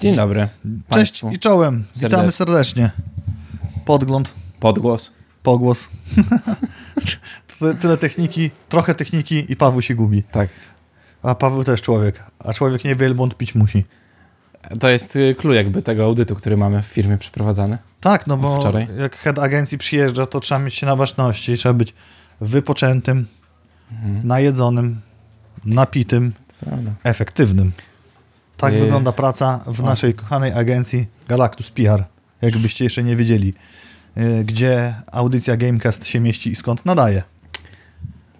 Dzień dobry. Cześć Państwu. I czołem. Witamy serdecznie. Podgląd. Pogłos. Tyle techniki, trochę techniki i Paweł się gubi. Tak. A Paweł też człowiek. A człowiek nie wielbłąd pić musi. To jest clue jakby tego audytu, który mamy w firmie przeprowadzany. Tak, no bo jak head agencji przyjeżdża, to trzeba mieć się na baczności. Trzeba być wypoczętym, najedzonym, napitym, efektywnym. Tak wygląda praca w naszej kochanej agencji Galactus PR. Jakbyście jeszcze nie wiedzieli, gdzie audycja Gamecast się mieści i skąd nadaje.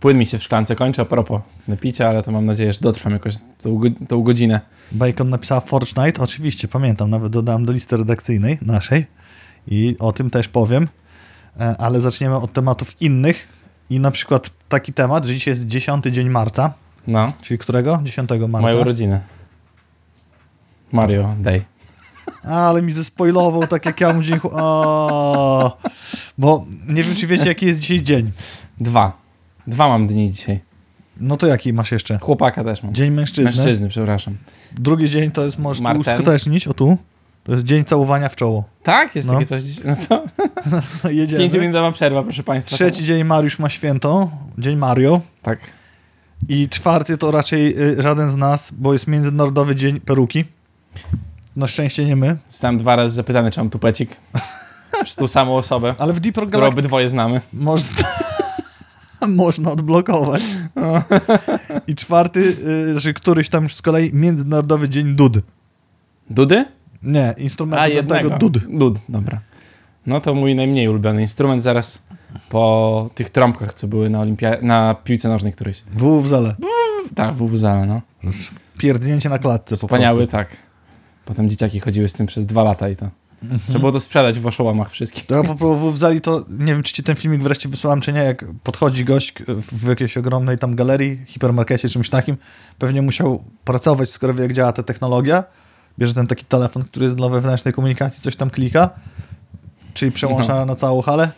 Płyn mi się w szklance kończy, a propos napicia, ale to mam nadzieję, że dotrwam jakoś tą godzinę. Bacon napisała Fortnite, oczywiście, pamiętam, nawet dodałem do listy redakcyjnej naszej i o tym też powiem, ale zaczniemy od tematów innych i na przykład taki temat, że dzisiaj jest 10 dzień marca, czyli którego? 10 marca. Moją rodzinę. Mario Day. Ale mi zespoilował, tak jak ja mu dziękuję. Bo nie wiem, czy wiecie, jaki jest dzisiaj dzień. Dwa mam dni dzisiaj. No to jaki masz jeszcze? Chłopaka też mam. Dzień mężczyzny, przepraszam. Drugi dzień to jest, możesz tu uskutecznić, to jest dzień całowania w czoło. Tak? Jest takie coś dzisiaj, no to jedziemy. 5-minutowa przerwa, proszę Państwa. Trzeci dzień Mariusz ma święto, dzień Mario. Tak. I czwarty to raczej żaden z nas, bo jest Międzynarodowy Dzień Peruki. Na szczęście nie my. Zostałem dwa razy zapytany, czy mam tupecik. Czy tą samą osobę, ale w Deep Rock Galactic, którą obydwoje znamy. Można odblokować. I czwarty, znaczy któryś tam już z kolei Międzynarodowy Dzień Dud. Dudy? Nie, instrumentu tego Dud. Dobra. No to mój najmniej ulubiony instrument zaraz po tych trąbkach, co były na piłce nożnej któryś. Wuwzale. Tak, wuwzale, Pierdnięcie na klatce. Wspaniały, tak. Potem dzieciaki chodziły z tym przez 2 lata i to. Trzeba było to sprzedać w oszołomach wszystkich. To ja wzali to, nie wiem, czy ci ten filmik wreszcie wysłałem, czy nie, jak podchodzi gość w jakiejś ogromnej tam galerii, hipermarkecie, czymś takim, pewnie musiał pracować, skoro wie, jak działa ta technologia. Bierze ten taki telefon, który jest dla wewnętrznej komunikacji, coś tam klika, czyli przełącza na całą halę,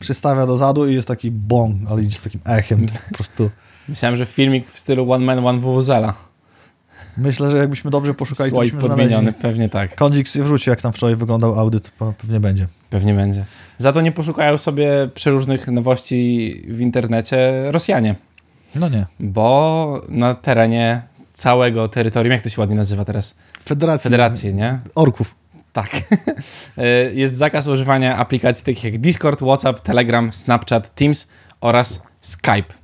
przystawia do zadu i jest taki bong, ale idzie z takim echem. Po prostu. Myślałem, że filmik w stylu One Man, One Vuvuzela. Myślę, że jakbyśmy dobrze poszukali, to byśmy znaleźli. Pewnie tak. Kondzik się wróci, jak tam wczoraj wyglądał audyt, pewnie będzie. Pewnie będzie. Za to nie poszukają sobie przeróżnych nowości w internecie Rosjanie. No nie. Bo na terenie całego terytorium, jak to się ładnie nazywa teraz? Federacje, nie? Orków. Tak. Jest zakaz używania aplikacji takich jak Discord, WhatsApp, Telegram, Snapchat, Teams oraz Skype.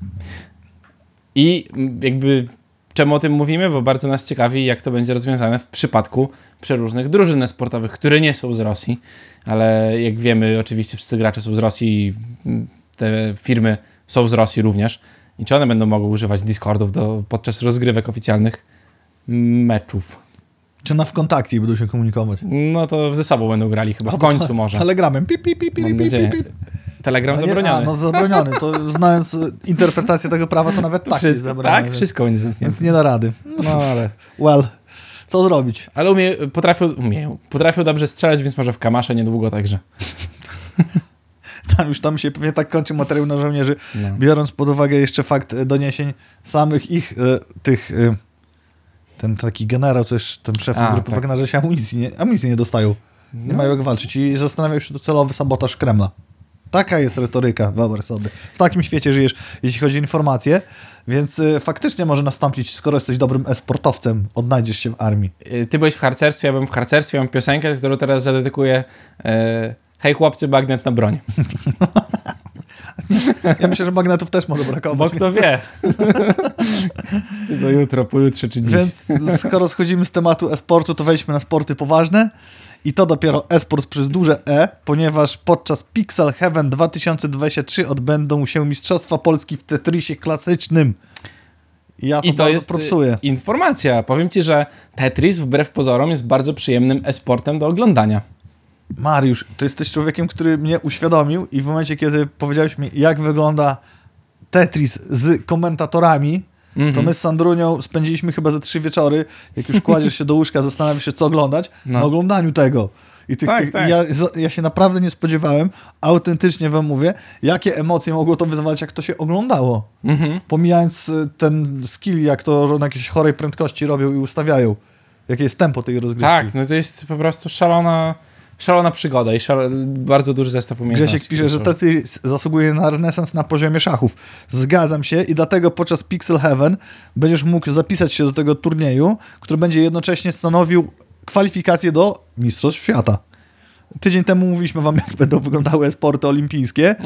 I jakby... Czemu o tym mówimy? Bo bardzo nas ciekawi, jak to będzie rozwiązane w przypadku przeróżnych drużyn sportowych, które nie są z Rosji, ale jak wiemy, oczywiście wszyscy gracze są z Rosji, te firmy są z Rosji również. I czy one będą mogły używać Discordów podczas rozgrywek oficjalnych meczów? Czy na WKontakcie będą się komunikować? No to ze sobą będą grali chyba, w końcu może. Telegramem. Telegram zabroniony. Zabroniony. To znając interpretację tego prawa, to nawet tak jest zabronione. Tak, wszystko będzie zamknięte. Więc nie da rady. Ale... Well, co zrobić? Ale potrafią dobrze strzelać, więc może w kamasze niedługo także. Tam się pewnie tak kończy materiał na żołnierzy, biorąc pod uwagę jeszcze fakt doniesień samych ich, tych... Ten taki generał, co jest ten szef grupy Wagnera, się amunicji nie dostają. Nie mają jak walczyć. I zastanawiają się, to celowy sabotaż Kremla. Taka jest retoryka, wyobraź sobie. W takim świecie żyjesz, jeśli chodzi o informacje, więc faktycznie może nastąpić, skoro jesteś dobrym e-sportowcem, odnajdziesz się w armii. Ty byłeś w harcerstwie, ja byłem w harcerstwie, mam piosenkę, którą teraz zadedykuję. Hej chłopcy, bagnet na broń. Ja myślę, że magnetów też może brakować. Bo kto wie. Czy to jutro, pojutrze, czy dziś. Więc skoro schodzimy z tematu e-sportu, to wejdźmy na sporty poważne. I to dopiero e-sport przez duże E, ponieważ podczas Pixel Heaven 2023 odbędą się Mistrzostwa Polski w Tetrisie klasycznym. Ja to bardzo propsuję. Jest informacja. Powiem Ci, że Tetris wbrew pozorom jest bardzo przyjemnym e-sportem do oglądania. Mariusz, to jesteś człowiekiem, który mnie uświadomił i w momencie, kiedy powiedziałeś mi, jak wygląda Tetris z komentatorami, to my z Sandrunią spędziliśmy chyba ze 3 wieczory, jak już kładziesz się do łóżka, zastanawiasz się, co oglądać, na oglądaniu tego. I tak. Ja się naprawdę nie spodziewałem, autentycznie wam mówię, jakie emocje mogło to wyzwalać, jak to się oglądało. Pomijając ten skill, jak to na jakiejś chorej prędkości robią i ustawiają. Jakie jest tempo tej rozgrywki? Tak, no to jest po prostu szalona przygoda i bardzo duży zestaw umiejętności. Grzesiek pisze, że Tetris zasługuje na renesans na poziomie szachów. Zgadzam się i dlatego podczas Pixel Heaven będziesz mógł zapisać się do tego turnieju, który będzie jednocześnie stanowił kwalifikację do Mistrzostw Świata. Tydzień temu mówiliśmy wam, jak będą wyglądały sporty olimpijskie.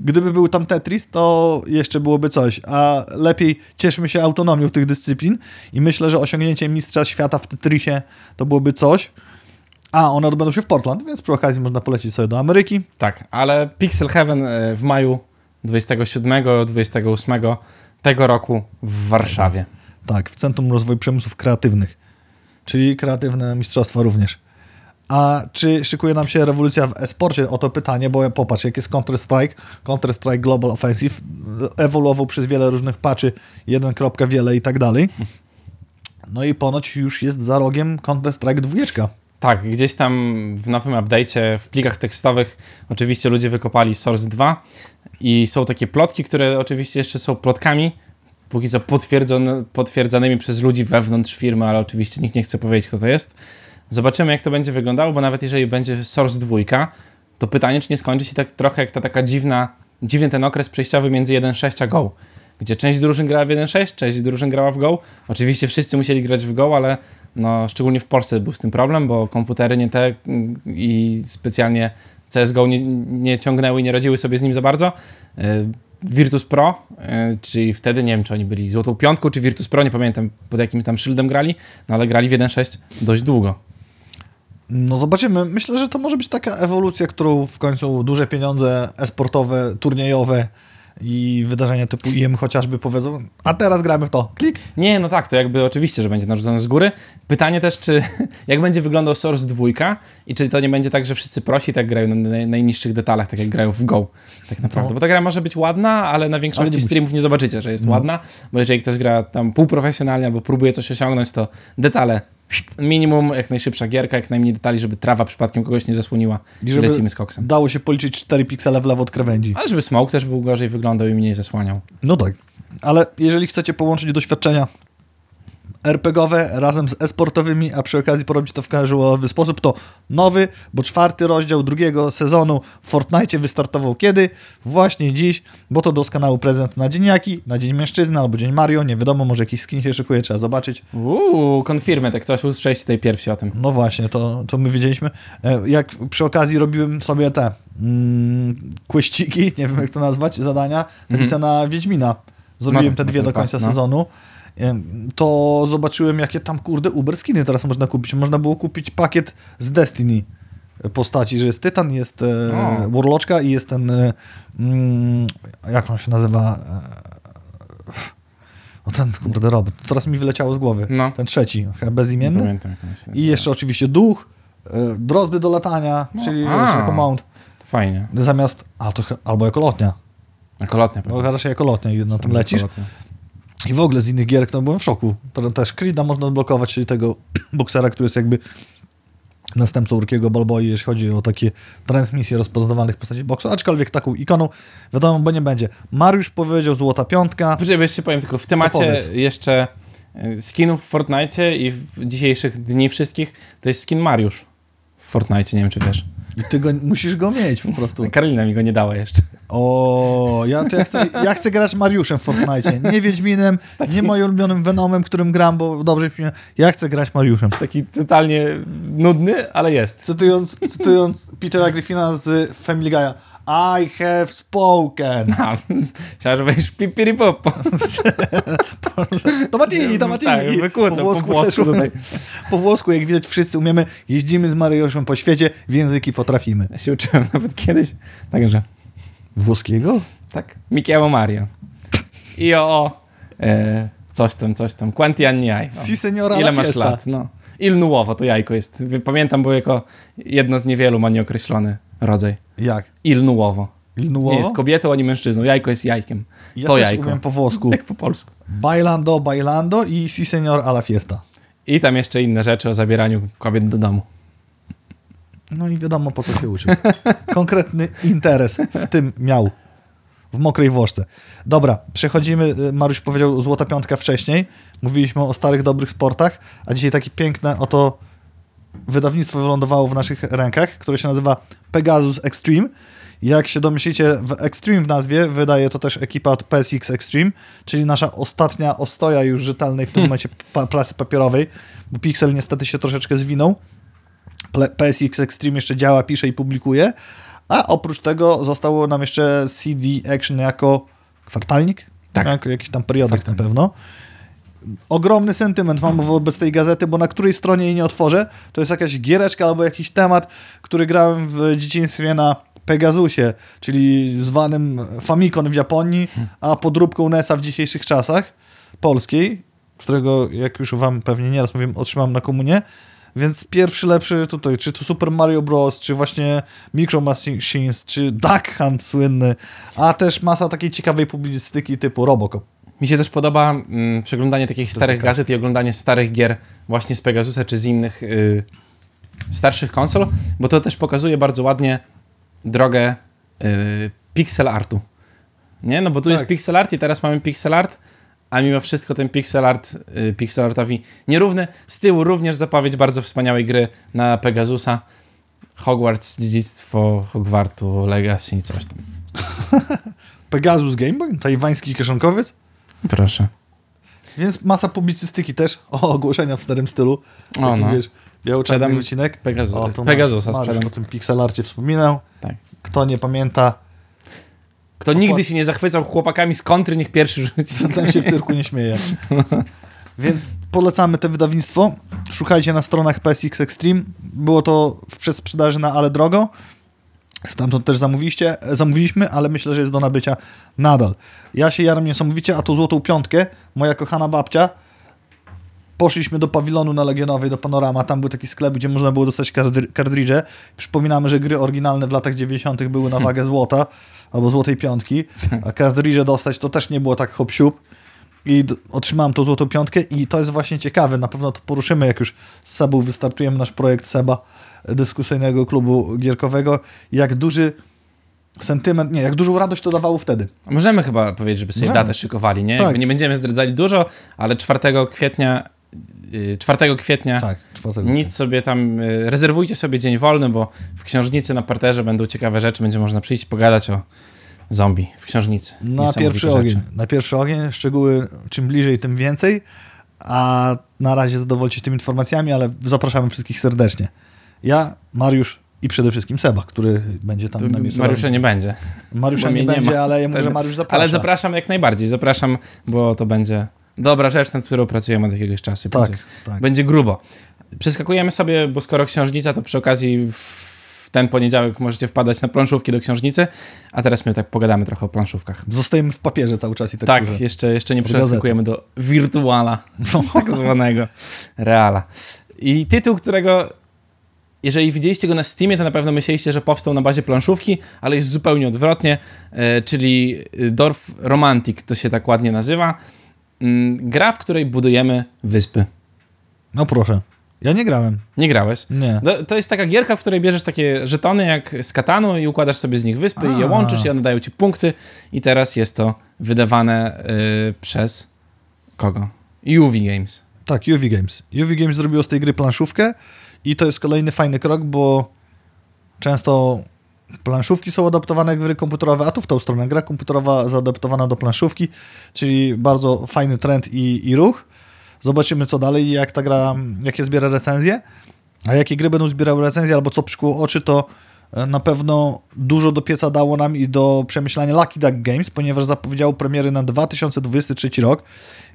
Gdyby był tam Tetris, to jeszcze byłoby coś. A lepiej cieszmy się autonomią tych dyscyplin i myślę, że osiągnięcie mistrza świata w Tetrisie to byłoby coś. A one odbędą się w Portland, więc przy okazji można polecić sobie do Ameryki. Tak, ale Pixel Heaven w maju 27-28 tego roku w Warszawie. Tak, w Centrum Rozwoju Przemysłów Kreatywnych, czyli kreatywne mistrzostwa również. A czy szykuje nam się rewolucja w e-sporcie? O to pytanie, bo popatrz, jak jest Counter-Strike. Counter-Strike Global Offensive ewoluował przez wiele różnych patchy, 1.wiele i tak dalej. No i ponoć już jest za rogiem Counter-Strike 2. Tak, gdzieś tam w nowym update'cie, w plikach tekstowych oczywiście ludzie wykopali Source 2 i są takie plotki, które oczywiście jeszcze są plotkami, póki co potwierdzanymi przez ludzi wewnątrz firmy, ale oczywiście nikt nie chce powiedzieć, kto to jest. Zobaczymy, jak to będzie wyglądało, bo nawet jeżeli będzie Source 2, to pytanie, czy nie skończy się tak trochę jak ta taka dziwny ten okres przejściowy między 1.6 a Go, gdzie część drużyn grała w 1.6, część drużyn grała w Go. Oczywiście wszyscy musieli grać w Go, ale no, szczególnie w Polsce był z tym problem, bo komputery nie te i specjalnie CSGO nie ciągnęły i nie radziły sobie z nim za bardzo. Virtus Pro, czyli wtedy, nie wiem, czy oni byli Złotą Piątką, czy Virtus Pro, nie pamiętam, pod jakim tam szyldem grali, no ale grali w 1.6 dość długo. No zobaczymy. Myślę, że to może być taka ewolucja, którą w końcu duże pieniądze e-sportowe, turniejowe i wydarzenia typu IM chociażby powiedzą, a teraz gramy w to, klik. Nie, no tak, to jakby oczywiście, że będzie narzucone z góry. Pytanie też, czy jak będzie wyglądał Source 2 i czy to nie będzie tak, że wszyscy prosi tak grają na najniższych detalach, tak jak grają w Go, tak naprawdę. No. Bo ta gra może być ładna, ale na większości streamów nie zobaczycie, że jest ładna, bo jeżeli ktoś gra tam półprofesjonalnie albo próbuje coś osiągnąć, to detale minimum, jak najszybsza gierka, jak najmniej detali, żeby trawa przypadkiem kogoś nie zasłoniła i żeby lecimy z koksem. Dało się policzyć 4 piksele w lewo od krawędzi. Ale żeby smoke też był gorzej wyglądał i mniej zasłaniał. No tak, ale jeżeli chcecie połączyć doświadczenia RPGowe razem z e-sportowymi, a przy okazji porobić to w casualowy sposób, to nowy, bo 4. rozdział 2. sezonu w Fortnite wystartował kiedy? Właśnie dziś, bo to doskonały prezent na dzieniaki, na Dzień Mężczyzny albo Dzień Mario, nie wiadomo, może jakiś skin się szykuje, trzeba zobaczyć. Konfirmę, tak ktoś usłyszeliście tutaj pierwsi o tym. No właśnie, to my wiedzieliśmy. Jak przy okazji robiłem sobie te kłeściki, nie wiem jak to nazwać, zadania, na Wiedźmina. Zrobiłem te dwie do końca sezonu. To zobaczyłem, jakie tam, kurde, Uber skiny teraz można kupić. Można było kupić pakiet z Destiny postaci, że jest Tytan, jest Warloczka i jest ten... jak on się nazywa? Ten, kurde, Robert. Teraz mi wyleciało z głowy. No. Ten trzeci, chyba bezimienny. Pamiętam, i jeszcze oczywiście duch, drozdy do latania, czyli jako mount. To fajnie. Zamiast... albo jako lotnia. Jako lotnia. Raczej jako lotnia i na tym lecisz. I w ogóle z innych gierek to byłem w szoku. To też Creed'a można odblokować, czyli tego boksera, który jest jakby następcą Urkiego Balboi, jeśli chodzi o takie transmisje rozpoznawanych w postaci boksu, aczkolwiek taką ikoną wiadomo, bo nie będzie. Mariusz powiedział Złota Piątka. Poczekaj, jeszcze powiem tylko w temacie jeszcze skinów w Fortnite i w dzisiejszych dni wszystkich, to jest skin Mariusz w Fortnite, nie wiem czy wiesz. I ty musisz go mieć po prostu. Karolina mi go nie dała jeszcze. O, ja chcę grać Mariuszem w Fortnite. Nie Wiedźminem, nie moim ulubionym Venomem, którym gram, bo dobrze... Ja chcę grać Mariuszem. Taki totalnie nudny, ale jest. Cytując Petera Griffina z Family Guy'a. I have spoken. Chciałem, że wejdziesz pipiripop. Tomatini. Tak, wykłócę po włosku tutaj. Po włosku, jak widać, wszyscy umiemy. Jeździmy z Mariuszem po świecie, w języki potrafimy. Ja się uczyłem nawet kiedyś. Także. Włoskiego? Tak. Michiamo Mario. Coś tam. Quanti anni hai? Si signora. Ile masz lat? No. Il nuovo to jajko jest. Pamiętam, bo jako jedno z niewielu ma nieokreślony rodzaj. Jak? Il nuovo. Il nuovo? Nie jest kobietą ani mężczyzną. Jajko jest jajkiem. Ja to jajko. Ja też umiem po włosku. Jak po polsku. Bailando, bailando i si senior alla fiesta. I tam jeszcze inne rzeczy o zabieraniu kobiet do domu. No i wiadomo po co się uczył. Konkretny interes w tym miał. w mokrej Włoszce. Dobra, przechodzimy, Mariusz powiedział złota piątka wcześniej, mówiliśmy o starych, dobrych sportach, a dzisiaj takie piękne oto wydawnictwo wylądowało w naszych rękach, które się nazywa Pegasus Extreme. Jak się domyślicie, w Extreme w nazwie wydaje to też ekipa od PSX Extreme, czyli nasza ostatnia ostoja już rzetelnej w tym momencie prasy papierowej, bo Pixel niestety się troszeczkę zwinął. PSX Extreme jeszcze działa, pisze i publikuje, a oprócz tego zostało nam jeszcze CD Action jako kwartalnik, tak. Jako jakiś tam periodyk na pewno. Ogromny sentyment mam wobec tej gazety, bo na której stronie jej nie otworzę, to jest jakaś giereczka albo jakiś temat, który grałem w dzieciństwie na Pegasusie, czyli zwanym Famicom w Japonii, a podróbką NES-a w dzisiejszych czasach polskiej, którego jak już wam pewnie nieraz mówiłem, otrzymałem na komunie. Więc pierwszy lepszy tutaj, czy to Super Mario Bros., czy właśnie Micro Machines, czy Duck Hunt słynny, a też masa takiej ciekawej publicystyki typu Robocop. Mi się też podoba przeglądanie takich starych gazet i oglądanie starych gier właśnie z Pegasusa, czy z innych starszych konsol, bo to też pokazuje bardzo ładnie drogę pixel artu. Nie? No bo tu jest pixel art i teraz mamy pixel art, a mimo wszystko ten pixel art pixel artowi nierówny. Z tyłu również zapowiedź bardzo wspaniałej gry na Pegasusa. Hogwarts, dziedzictwo Hogwartu, Legacy, coś tam. Pegasus Game Boy? Tajwański kieszonkowiec? Proszę. Więc masa publicystyki też. O, ogłoszenia w starym stylu. O, no. Wiesz, biało-czarny wycinek. Pegasusa sprzedam. O tym pixel arcie wspominał. Tak. Kto nie pamięta, kto nigdy się nie zachwycał chłopakami z kontry, niech pierwszy rzuci. Ten się w cyrku nie śmieje. Więc polecamy to wydawnictwo. Szukajcie na stronach PSX Extreme. Było to w przedsprzedaży na Ale Drogo. Stamtąd też zamówiliśmy, ale myślę, że jest do nabycia nadal. Ja się jaram niesamowicie, a tu złotą piątkę. Moja kochana babcia. Poszliśmy do pawilonu na Legionowej, do Panorama. Tam był taki sklep, gdzie można było dostać kartridże. Przypominamy, że gry oryginalne w latach 90. były na wagę złota albo złotej piątki, a kartridże dostać to też nie było tak hop-siup. I otrzymałem tą złotą piątkę i to jest właśnie ciekawe. Na pewno to poruszymy, jak już z Sebą wystartujemy nasz projekt Seba, dyskusyjnego klubu gierkowego. Jak duży sentyment, nie, jak dużą radość to dawało wtedy. Możemy chyba powiedzieć, żeby sobie datę szykowali, nie? Tak. Nie będziemy zdradzali dużo, ale 4 kwietnia, tak, 4 kwietnia. Nic sobie tam, rezerwujcie sobie dzień wolny, bo w Książnicy na parterze będą ciekawe rzeczy, będzie można przyjść pogadać o zombie w Książnicy. Na pierwszy ogień, szczegóły czym bliżej, tym więcej, a na razie zadowolcie się tymi informacjami, ale zapraszamy wszystkich serdecznie. Ja, Mariusz i przede wszystkim Seba, który będzie tam na miejscu. Mariusza nie będzie. Mariusza nie będzie, ale ja mówię, że Mariusz zaprasza. Ale zapraszam jak najbardziej, zapraszam, bo to będzie... Dobra rzecz, nad którą pracujemy od jakiegoś czasu. Tak. Będzie grubo. Przeskakujemy sobie, bo skoro Książnica, to przy okazji w ten poniedziałek możecie wpadać na planszówki do Książnicy, a teraz my tak pogadamy trochę o planszówkach. Zostajemy w papierze cały czas i tak. Tak, jeszcze nie przeskakujemy do wirtuala, tak zwanego reala. I tytuł, którego, jeżeli widzieliście go na Steamie, to na pewno myśleliście, że powstał na bazie planszówki, ale jest zupełnie odwrotnie, czyli Dorf Romantic, to się tak ładnie nazywa. Gra, w której budujemy wyspy. No proszę. Ja nie grałem. Nie grałeś? Nie. To jest taka gierka, w której bierzesz takie żetony jak z Katanu i układasz sobie z nich wyspy i je łączysz i one dają ci punkty i teraz jest to wydawane przez kogo? UV Games. Tak, UV Games. UV Games zrobiło z tej gry planszówkę i to jest kolejny fajny krok, bo często planszówki są adaptowane jak gry komputerowe, a tu w tą stronę gra komputerowa zaadaptowana do planszówki, czyli bardzo fajny trend i ruch. Zobaczymy co dalej, jak ta gra, jakie zbiera recenzje, a jakie gry będą zbierały recenzje, albo co przykuło oczy, to na pewno dużo do pieca dało nam i do przemyślania Lucky Duck Games, ponieważ zapowiedziało premiery na 2023 rok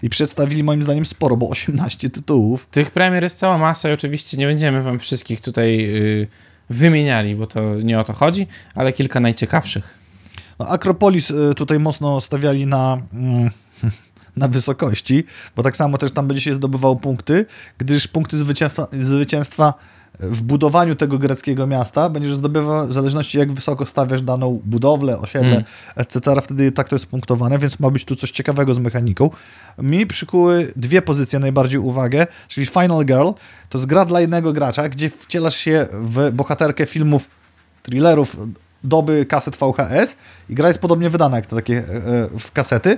i przedstawili moim zdaniem sporo, bo 18 tytułów. Tych premier jest cała masa i oczywiście nie będziemy wam wszystkich tutaj... wymieniali, bo to nie o to chodzi, ale kilka najciekawszych. No, Akropolis tutaj mocno stawiali na wysokości, bo tak samo też tam będzie się zdobywało punkty, gdyż punkty zwycięstwa w budowaniu tego greckiego miasta będziesz zdobywał w zależności jak wysoko stawiasz daną budowlę, osiedle, etc. Wtedy tak to jest punktowane, więc ma być tu coś ciekawego z mechaniką. Mi przykuły dwie pozycje najbardziej uwagę, czyli Final Girl, to jest gra dla jednego gracza, gdzie wcielasz się w bohaterkę filmów, thrillerów doby kaset VHS i gra jest podobnie wydana jak te takie w kasety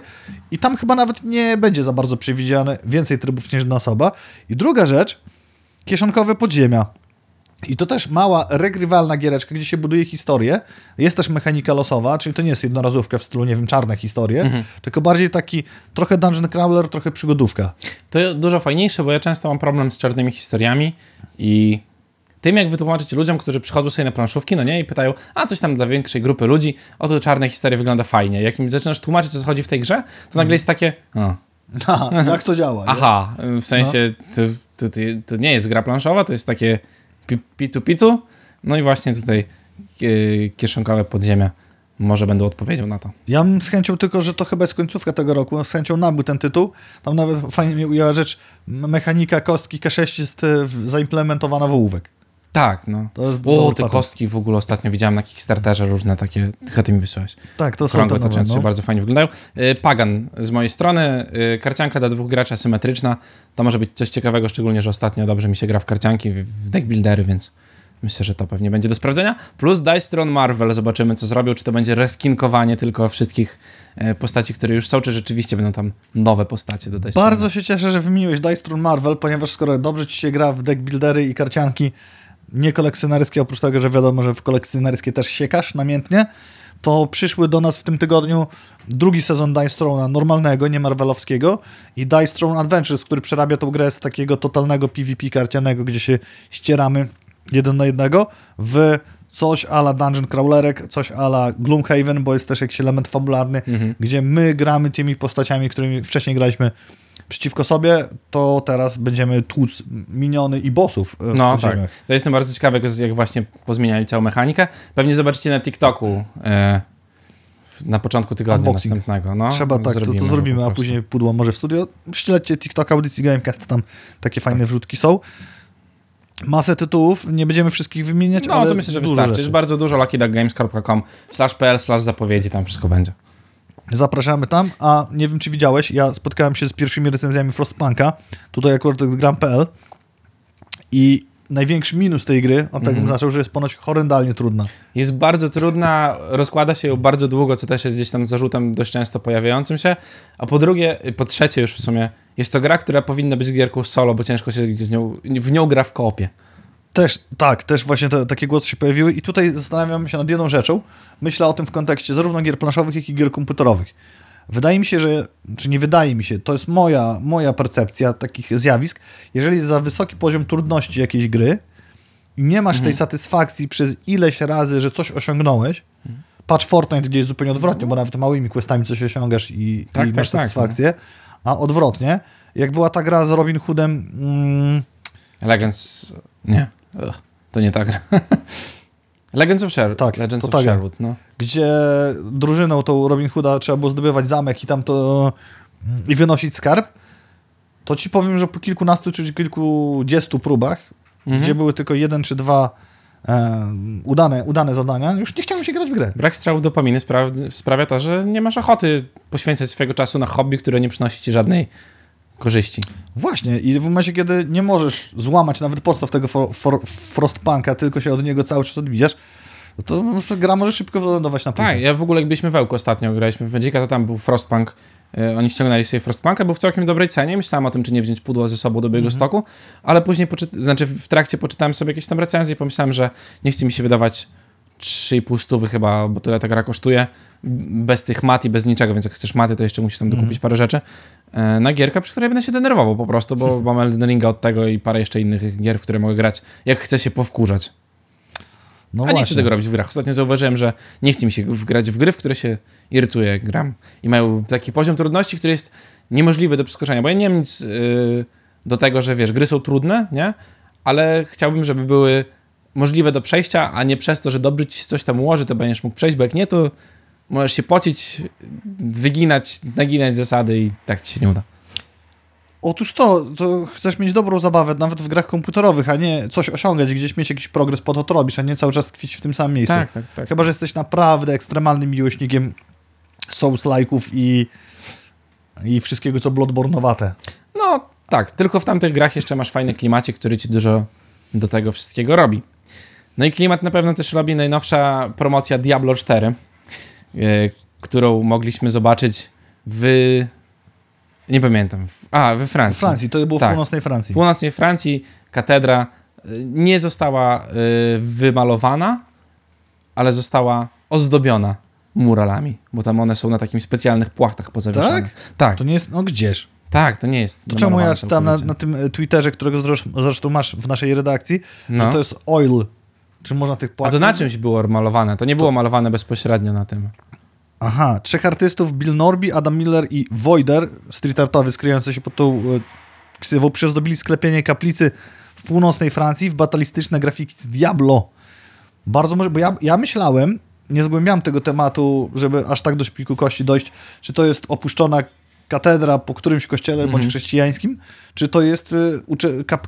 i tam chyba nawet nie będzie za bardzo przewidziane więcej trybów niż jedna osoba. I druga rzecz, kieszonkowe podziemia. I to też mała, regrywalna giereczka, gdzie się buduje historię. Jest też mechanika losowa, czyli to nie jest jednorazówka w stylu, nie wiem, czarne historie, tylko bardziej taki trochę dungeon crawler, trochę przygodówka. To dużo fajniejsze, bo ja często mam problem z czarnymi historiami i tym, jak wytłumaczyć ludziom, którzy przychodzą sobie na planszówki, no nie, i pytają, a coś tam dla większej grupy ludzi, oto czarne historie wygląda fajnie. Jak im zaczynasz tłumaczyć, o co chodzi w tej grze, to nagle jest takie... Aha, jak to działa? Aha, w sensie to nie jest gra planszowa, to jest takie... pitu. No i właśnie tutaj kieszonkowe podziemia może będą odpowiedzią na to. Ja bym z chęcią, tylko że to chyba jest końcówka tego roku, z chęcią nabył ten tytuł. Tam nawet fajnie mnie ujęła rzecz, mechanika kostki K6 jest zaimplementowana w ołówek. Tak, no. O, te kostki w ogóle ostatnio widziałem na Kickstarterze różne takie, chyba ty mi wysłałeś. Tak, to są krągłe, te nowe, no. Bardzo fajnie wyglądają. Pagan z mojej strony, karcianka dla 2 graczy asymetryczna, to może być coś ciekawego, szczególnie, że ostatnio dobrze mi się gra w karcianki, w deck buildery, więc myślę, że to pewnie będzie do sprawdzenia. Plus Dice Throne Marvel, zobaczymy co zrobią, czy to będzie reskinkowanie tylko wszystkich postaci, które już są, czy rzeczywiście będą tam nowe postacie do Dice Throne. Bardzo się cieszę, że wymieniłeś Dice Throne Marvel, ponieważ skoro dobrze ci się gra w deck buildery i karcianki, nie kolekcjonerskie, oprócz tego, że wiadomo, że w kolekcjonerskie też siekasz namiętnie, to przyszły do nas w tym tygodniu drugi sezon Dice Throne'a normalnego, nie marvelowskiego, i Dice Throne Adventures, który przerabia tą grę z takiego totalnego PvP karcianego, gdzie się ścieramy 1 na 1, w coś ala Dungeon Crawlerek, coś ala Gloomhaven, bo jest też jakiś element fabularny, gdzie my gramy tymi postaciami, którymi wcześniej graliśmy przeciwko sobie, to teraz będziemy tłuc miniony i bossów. No tak, to jestem bardzo ciekawy, jak właśnie pozmieniali całą mechanikę. Pewnie zobaczycie na TikToku na początku tygodnia unboxing następnego. No, trzeba, tak, to zrobimy, a później pudło może w studio. Śledźcie TikTok audycji Gamecast, tam takie fajne wrzutki są. Masę tytułów, nie będziemy wszystkich wymieniać, ale to myślę, że wystarczy. Jest bardzo dużo, luckyduckgames.com/pl/zapowiedzi, tam wszystko będzie. Zapraszamy tam, a nie wiem, czy widziałeś, ja spotkałem się z pierwszymi recenzjami Frostpunka, tutaj akurat z gram.pl, i największy minus tej gry, od tego znaczył, że jest ponoć horrendalnie trudna. Jest bardzo trudna, rozkłada się ją bardzo długo, co też jest gdzieś tam zarzutem dość często pojawiającym się, a po trzecie już w sumie, jest to gra, która powinna być gierką solo, bo ciężko się w nią gra w koopie. Też, tak, też właśnie takie głosy się pojawiły i tutaj zastanawiam się nad jedną rzeczą. Myślę o tym w kontekście zarówno gier planszowych, jak i gier komputerowych. Wydaje mi się, to jest moja percepcja takich zjawisk, jeżeli jest za wysoki poziom trudności jakiejś gry i nie masz tej satysfakcji przez ileś razy, że coś osiągnąłeś, patrz Fortnite, gdzie jest zupełnie odwrotnie, bo nawet małymi questami coś osiągasz i masz satysfakcję, a odwrotnie, jak była ta gra z Robin Hoodem... Legends... Nie. To nie tak. Legends of Sherwood. Tak, Legends of Sherwood, no. Gdzie drużyną tą Robin Hooda trzeba było zdobywać zamek i wynosić skarb, to ci powiem, że po kilkunastu czy kilkudziestu próbach, gdzie były tylko 1 czy 2 udane zadania, już nie chciałem się grać w grę. Brak strzałów dopaminy sprawia to, że nie masz ochoty poświęcać swojego czasu na hobby, które nie przynosi ci żadnej korzyści. Właśnie, i w momencie, kiedy nie możesz złamać nawet podstaw tego Frostpunka, tylko się od niego cały czas odbijasz, to gra może szybko wylądować na później. Tak, ja w ogóle jak byliśmy w Ełku ostatnio, graliśmy w Magica, to tam był Frostpunk, oni ściągnęli sobie Frostpunka, był w całkiem dobrej cenie, myślałem o tym, czy nie wziąć pudła ze sobą do Białego Stoku, ale później, w trakcie poczytałem sobie jakieś tam recenzje i pomyślałem, że nie chce mi się wydawać 3,5 stówy chyba, bo tyle ta gra kosztuje, bez tych mat i bez niczego, więc jak chcesz maty, to jeszcze musisz tam dokupić parę rzeczy na gierkę, przy której będę się denerwował po prostu, bo mam Elden Ringa od tego i parę jeszcze innych gier, w które mogę grać, jak chcę się powkurzać. No a właśnie. Nie chcę tego robić w grach. Ostatnio zauważyłem, że nie chce mi się grać w gry, w które się irytuję, jak gram. I mają taki poziom trudności, który jest niemożliwy do przeskoczenia, bo ja nie mam nic do tego, że wiesz, gry są trudne, nie? Ale chciałbym, żeby były możliwe do przejścia, a nie przez to, że dobrze ci coś tam ułoży, to będziesz mógł przejść, bo jak nie, to możesz się pocić, wyginać, naginać zasady i tak ci się nie uda. Otóż to chcesz mieć dobrą zabawę nawet w grach komputerowych, a nie coś osiągać, gdzieś mieć jakiś progres, po to robisz, a nie cały czas tkwić w tym samym miejscu. Tak. Chyba że jesteś naprawdę ekstremalnym miłośnikiem Souls-like'ów i wszystkiego, co Bloodborne'owate. No tak, tylko w tamtych grach jeszcze masz fajny klimacik, który ci dużo do tego wszystkiego robi. No i klimat na pewno też robi najnowsza promocja Diablo 4, którą mogliśmy zobaczyć w... nie pamiętam. We Francji. W Francji, to było tak. W północnej Francji. W północnej Francji katedra nie została wymalowana, ale została ozdobiona muralami, bo tam one są na takich specjalnych płachtach pozawieszone. Tak? Tak. To nie jest... No gdzież? Tak, to nie jest. To czemu ja czytam na tym Twitterze, którego zresztą masz w naszej redakcji, no. Że to jest oil. Czy można tych płachtach... A to na czymś było malowane? To nie było malowane bezpośrednio na tym. Aha, 3 artystów, Bill Norby, Adam Miller i Voider, street artowy skryjący się pod tą ksywą, przyozdobili sklepienie kaplicy w północnej Francji w batalistyczne grafiki z Diablo. Bardzo może, bo ja myślałem, nie zgłębiałem tego tematu, żeby aż tak do szpiku kości dojść, czy to jest opuszczona katedra po którymś kościele, bądź chrześcijańskim, czy to jest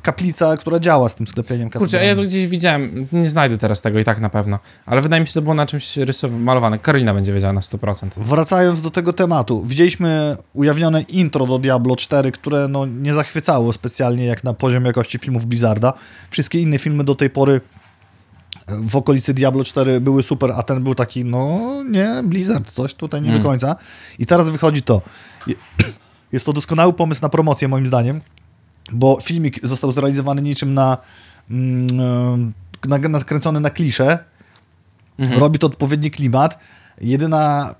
kaplica, która działa z tym sklepieniem katedralnym. Kurczę, ja to gdzieś widziałem, nie znajdę teraz tego i tak na pewno, ale wydaje mi się, że to było na czymś malowane. Karolina będzie wiedziała na 100%. Wracając do tego tematu, widzieliśmy ujawnione intro do Diablo 4, które no, nie zachwycało specjalnie jak na poziom jakości filmów Blizzarda. Wszystkie inne filmy do tej pory w okolicy Diablo 4 były super, a ten był taki, no nie, Blizzard, coś tutaj nie do końca. I teraz wychodzi to. Jest to doskonały pomysł na promocję, moim zdaniem, bo filmik został zrealizowany niczym nakręcony na kliszę. Robi to odpowiedni klimat. Jedyna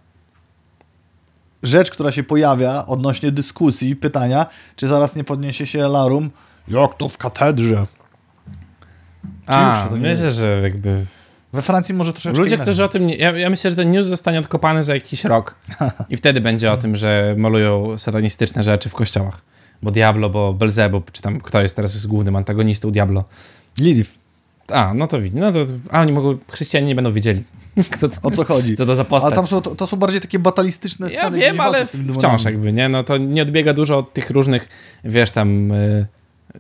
rzecz, która się pojawia odnośnie dyskusji, pytania, czy zaraz nie podniesie się alarm, jak to w katedrze. Myślę, że jakby... We Francji może troszeczkę ludzie, którzy o tym... Ja myślę, że ten news zostanie odkopany za jakiś rok i wtedy będzie o tym, że malują satanistyczne rzeczy w kościołach. Bo Diablo, bo Belzebub, czy tam kto jest teraz głównym antagonistą Diablo? Lilith. No to widzi. Oni mogą... Chrześcijanie nie będą wiedzieli, o co chodzi. Co to za postać. A tam to są bardziej takie batalistyczne sceny. Ja wiem, ale wciąż jakby, nie? No to nie odbiega dużo od tych różnych, wiesz tam...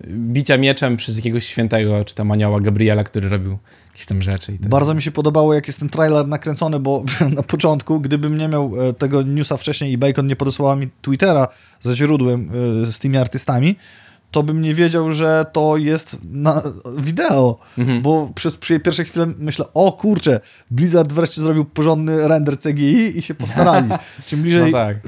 bicia mieczem przez jakiegoś świętego, czy tam anioła Gabriela, który robił jakieś tam rzeczy. I tak. Bardzo mi się podobało, jak jest ten trailer nakręcony, bo na początku, gdybym nie miał tego newsa wcześniej i Bacon nie podesłała mi Twittera ze źródłem z tymi artystami, to bym nie wiedział, że to jest na wideo, bo przez pierwsze chwile myślę, o kurczę, Blizzard wreszcie zrobił porządny render CGI i się postarali.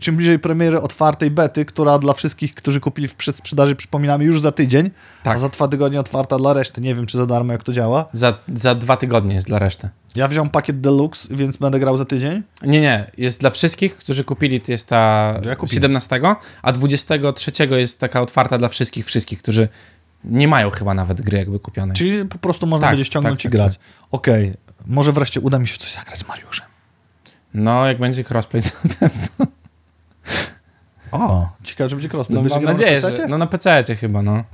Czym bliżej premiery otwartej bety, która dla wszystkich, którzy kupili w przedsprzedaży, przypominamy, już za tydzień, tak. A za 2 tygodnie otwarta dla reszty. Nie wiem, czy za darmo, jak to działa. Za 2 tygodnie jest dla reszty. Ja wziąłem pakiet Deluxe, więc będę grał za tydzień? Nie. Jest dla wszystkich, którzy kupili, to jest ta 17, a 23 jest taka otwarta dla wszystkich, którzy nie mają chyba nawet gry jakby kupionej. Czyli po prostu można będzie ściągnąć i grać. Tak. Okej. Może wreszcie uda mi się coś zagrać z Mariuszem. No, jak będzie crossplay, to na pewno. O, ciekawe, że będzie crossplay. No, mam nadzieję, że... No, na PC-cie chyba, no.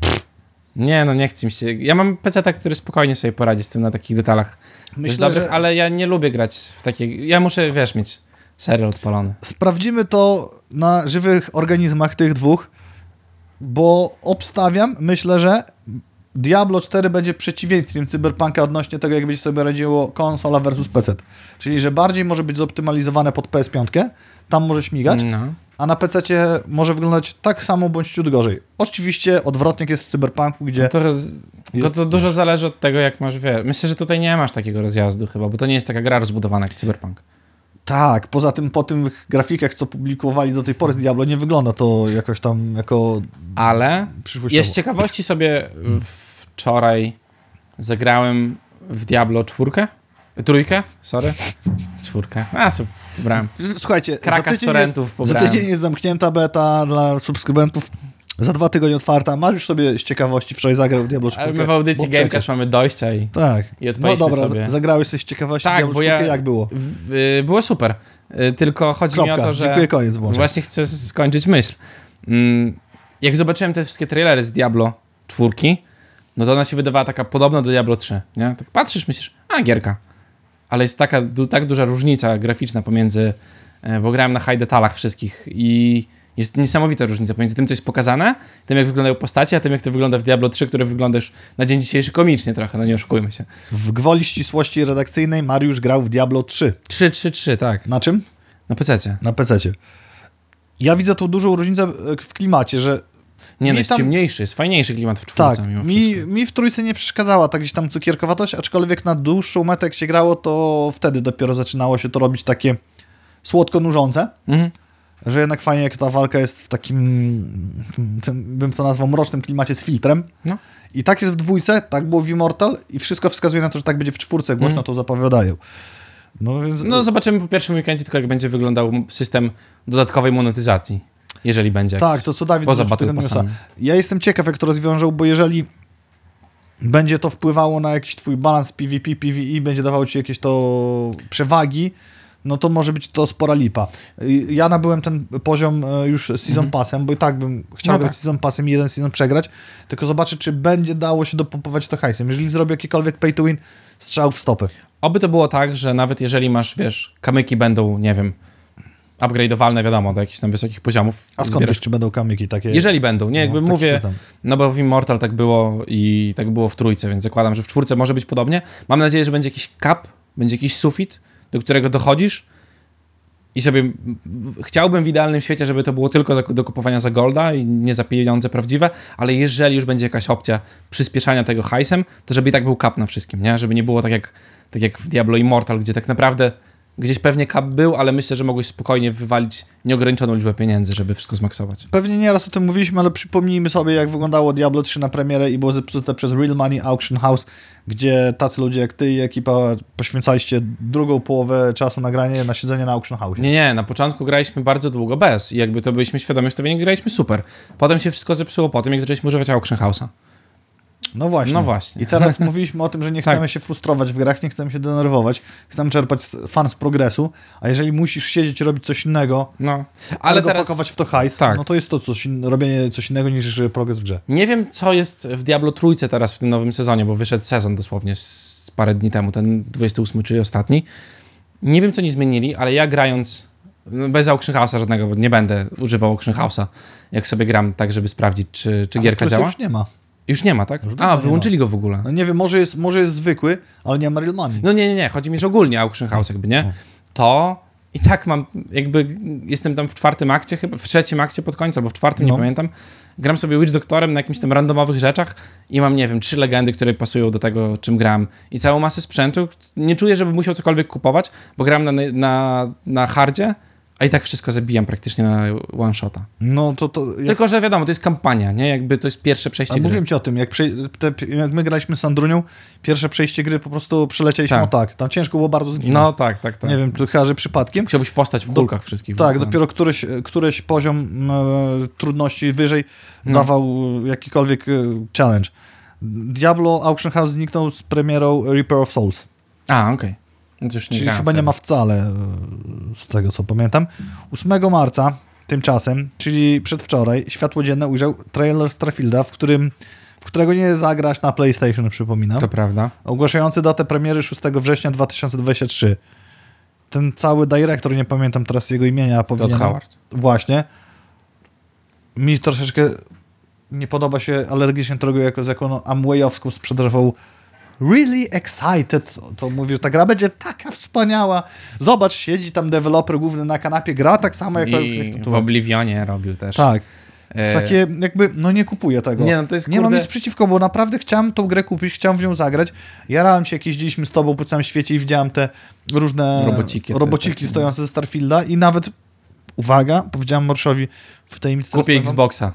Nie, no nie chce mi się... Ja mam PC-ta, który spokojnie sobie poradzi z tym na takich detalach. Myślę, że... Ale ja nie lubię grać w takie... Ja muszę, mieć serial odpalony. Sprawdzimy to na żywych organizmach tych dwóch, bo obstawiam, myślę, że Diablo 4 będzie przeciwieństwem Cyberpunka odnośnie tego, jak będzie sobie radziło konsola versus PC. Czyli, że bardziej może być zoptymalizowane pod PS5, tam może śmigać, a na PC-cie może wyglądać tak samo bądź ciut gorzej. Oczywiście odwrotnik jest w Cyberpunku, gdzie... To dużo zależy od tego, jak masz... Myślę, że tutaj nie masz takiego rozjazdu chyba, bo to nie jest taka gra rozbudowana jak Cyberpunk. Tak, poza tym po tych grafikach, co publikowali do tej pory z Diablo, nie wygląda to jakoś tam jako... Ale ja z ciekawości sobie wczoraj zagrałem w Diablo 3, czwórkę. Pobrałem. Słuchajcie, kraka z torrentów pobrałem. Za tydzień jest zamknięta beta dla subskrybentów, za 2 tygodnie otwarta. Masz już sobie z ciekawości wczoraj zagrał w Diablo 4. Ale my w audycji Gamecast mamy dojścia i odpowiedźmy sobie. No dobra, zagrałeś coś z ciekawości Diablo 4, jak było? Było super, tylko chodzi mi o to, że... Dziękuję, koniec włączam. Właśnie chcę skończyć myśl. Jak zobaczyłem te wszystkie trailery z Diablo 4, no to ona się wydawała taka podobna do Diablo 3, nie? Tak patrzysz, myślisz, gierka. Ale jest tak duża różnica graficzna pomiędzy... Bo grałem na high detalach wszystkich i... Jest niesamowita różnica pomiędzy tym, co jest pokazane, tym, jak wyglądają postacie, a tym, jak to wygląda w Diablo 3, które wygląda już na dzień dzisiejszy komicznie trochę, no nie oszukujmy się. W gwoli ścisłości redakcyjnej Mariusz grał w Diablo 3. 3, tak. Na czym? Na PC-cie. Ja widzę tu dużą różnicę w klimacie, że Nie, no jest tam... ciemniejszy, jest fajniejszy klimat w czwórce, tak, mimo wszystko. Mi w trójce nie przeszkadzała ta gdzieś tam cukierkowatość, aczkolwiek na dłuższą metę jak się grało, to wtedy dopiero zaczynało się to robić takie słodko nużące, że jednak fajnie jak ta walka jest w takim, bym to nazwał, mrocznym klimacie z filtrem. No. I tak jest w dwójce, tak było w Immortal i wszystko wskazuje na to, że tak będzie w czwórce, głośno to zapowiadają. No, więc... no zobaczymy po pierwszym weekendzie tylko jak będzie wyglądał system dodatkowej monetyzacji, jeżeli będzie. Tak, to co Dawid poza Battle Passami. Ja jestem ciekaw, jak to rozwiążą, bo jeżeli będzie to wpływało na jakiś twój balans PvP, PvE, będzie dawało ci jakieś to przewagi, no to może być to spora lipa. Ja nabyłem ten poziom już Season Passem, bo i tak bym chciał grać Season Passem i jeden Season przegrać, tylko zobaczę, czy będzie dało się dopompować to hajsem. Jeżeli zrobię jakikolwiek pay to win, strzał w stopy. Oby to było tak, że nawet jeżeli masz, wiesz, kamyki będą, nie wiem, upgrade'owalne, wiadomo, do jakichś tam wysokich poziomów. A skąd wiesz, czy będą kamyki takie? Jeżeli będą, nie? Jakby no, mówię, no bo w Immortal tak było i tak było w trójce, więc zakładam, że w czwórce może być podobnie. Mam nadzieję, że będzie jakiś cap, będzie jakiś sufit, do którego dochodzisz i sobie chciałbym w idealnym świecie, żeby to było tylko do kupowania za golda i nie za pieniądze prawdziwe, ale jeżeli już będzie jakaś opcja przyspieszania tego hajsem, to żeby i tak był cap na wszystkim, nie? Żeby nie było tak jak w Diablo Immortal, gdzie tak naprawdę gdzieś pewnie cap był, ale myślę, że mogłeś spokojnie wywalić nieograniczoną liczbę pieniędzy, żeby wszystko zmaksować. Pewnie nieraz o tym mówiliśmy, ale przypomnijmy sobie, jak wyglądało Diablo 3 na premierę i było zepsute przez Real Money Auction House, gdzie tacy ludzie jak ty i ekipa poświęcaliście drugą połowę czasu na granie, na siedzenie na Auction House. Nie, na początku graliśmy bardzo długo bez i jakby to byliśmy świadomi, że to nie graliśmy super. Potem się wszystko zepsuło po tym, jak zaczęliśmy używać Auction House'a. No właśnie. I teraz mówiliśmy o tym, że nie chcemy się frustrować w grach, nie chcemy się denerwować, chcemy czerpać fan z progresu, a jeżeli musisz siedzieć i robić coś innego, ale teraz pakować w to hajs, no to jest to robienie coś innego niż progres w grze. Nie wiem, co jest w Diablo Trójce teraz w tym nowym sezonie, bo wyszedł sezon dosłownie z parę dni temu, ten 28, czyli ostatni. Nie wiem, co oni zmienili, ale ja grając bez Auction House'a żadnego, bo nie będę używał Auction House'a, jak sobie gram tak, żeby sprawdzić, czy gierka działa. Już nie ma. Już nie ma, tak? Wyłączyli go w ogóle. No nie wiem, może jest zwykły, ale nie ma Real Money. No nie. Chodzi mi, że ogólnie Auction House jakby, nie? To i tak mam, jakby jestem tam w czwartym akcie chyba, w trzecim akcie pod końcem, albo w czwartym, nie pamiętam. Gram sobie Witch Doktorem na jakimś tam randomowych rzeczach i mam, nie wiem, 3 legendy, które pasują do tego, czym gram i całą masę sprzętu. Nie czuję, żeby musiał cokolwiek kupować, bo gram na hardzie, a i tak wszystko zabijam praktycznie na one-shota. No to... Tylko, że wiadomo, to jest kampania, nie? Jakby to jest pierwsze przejście gry. Mówiłem ci o tym, jak my graliśmy z Andrunią, pierwsze przejście gry po prostu przelecieliśmy tam ciężko było bardzo zginąć. No tak. Nie wiem, to chyba, że przypadkiem. Chciałbyś postać w kulkach wszystkich. Tak, dopiero któryś poziom trudności wyżej dawał jakikolwiek challenge. Diablo Auction House zniknął z premierą Reaper of Souls. A, okej. Czyli chyba nie ma wcale, z tego co pamiętam. 8 marca tymczasem, czyli przedwczoraj, światło dzienne ujrzał trailer Starfielda, w którego nie zagrasz na PlayStation, przypominam. To prawda. Ogłaszający datę premiery 6 września 2023. Ten cały dyrektor, nie pamiętam teraz jego imienia, powinien... Todd Howard. Właśnie. Mi troszeczkę nie podoba się alergicznie tego, jak ono Amwayowską sprzedawał. Really excited, to mówi, że ta gra będzie taka wspaniała. Zobacz, siedzi tam deweloper główny na kanapie, gra tak samo jak... I w Oblivionie robił też. Tak. Takie jakby, nie kupuję tego. Nie, no to jest, nie mam nic przeciwko, bo naprawdę chciałem tą grę kupić, chciałem w nią zagrać. Jarałem się, jak jeździliśmy z tobą po całym świecie i widziałem te różne robociki stojące ze Starfielda i nawet, uwaga, powiedziałem Marszowi w tej... Kupię Xboxa.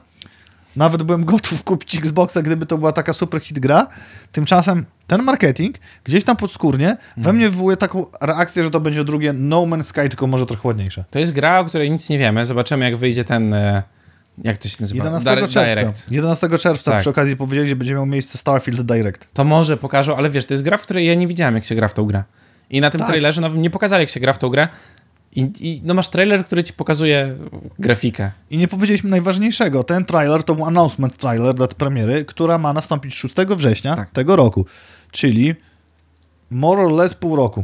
Nawet byłem gotów kupić Xboxa, gdyby to była taka super hit gra. Tymczasem ten marketing gdzieś tam podskórnie we mnie wywołuje taką reakcję, że to będzie drugie No Man's Sky, tylko może trochę ładniejsze. To jest gra, o której nic nie wiemy. Zobaczymy, jak wyjdzie ten... Jak to się nazywa? 11 czerwca tak. Przy okazji powiedzieli, że będzie miał miejsce Starfield Direct. To może pokażą, ale wiesz, to jest gra, w której ja nie widziałem, jak się gra w tą grę. I na tym trailerze nie pokazali, jak się gra w tą grę. I masz trailer, który ci pokazuje grafikę. I nie powiedzieliśmy najważniejszego. Ten trailer to był announcement trailer dla premiery, która ma nastąpić 6 września tego roku. Czyli more or less pół roku.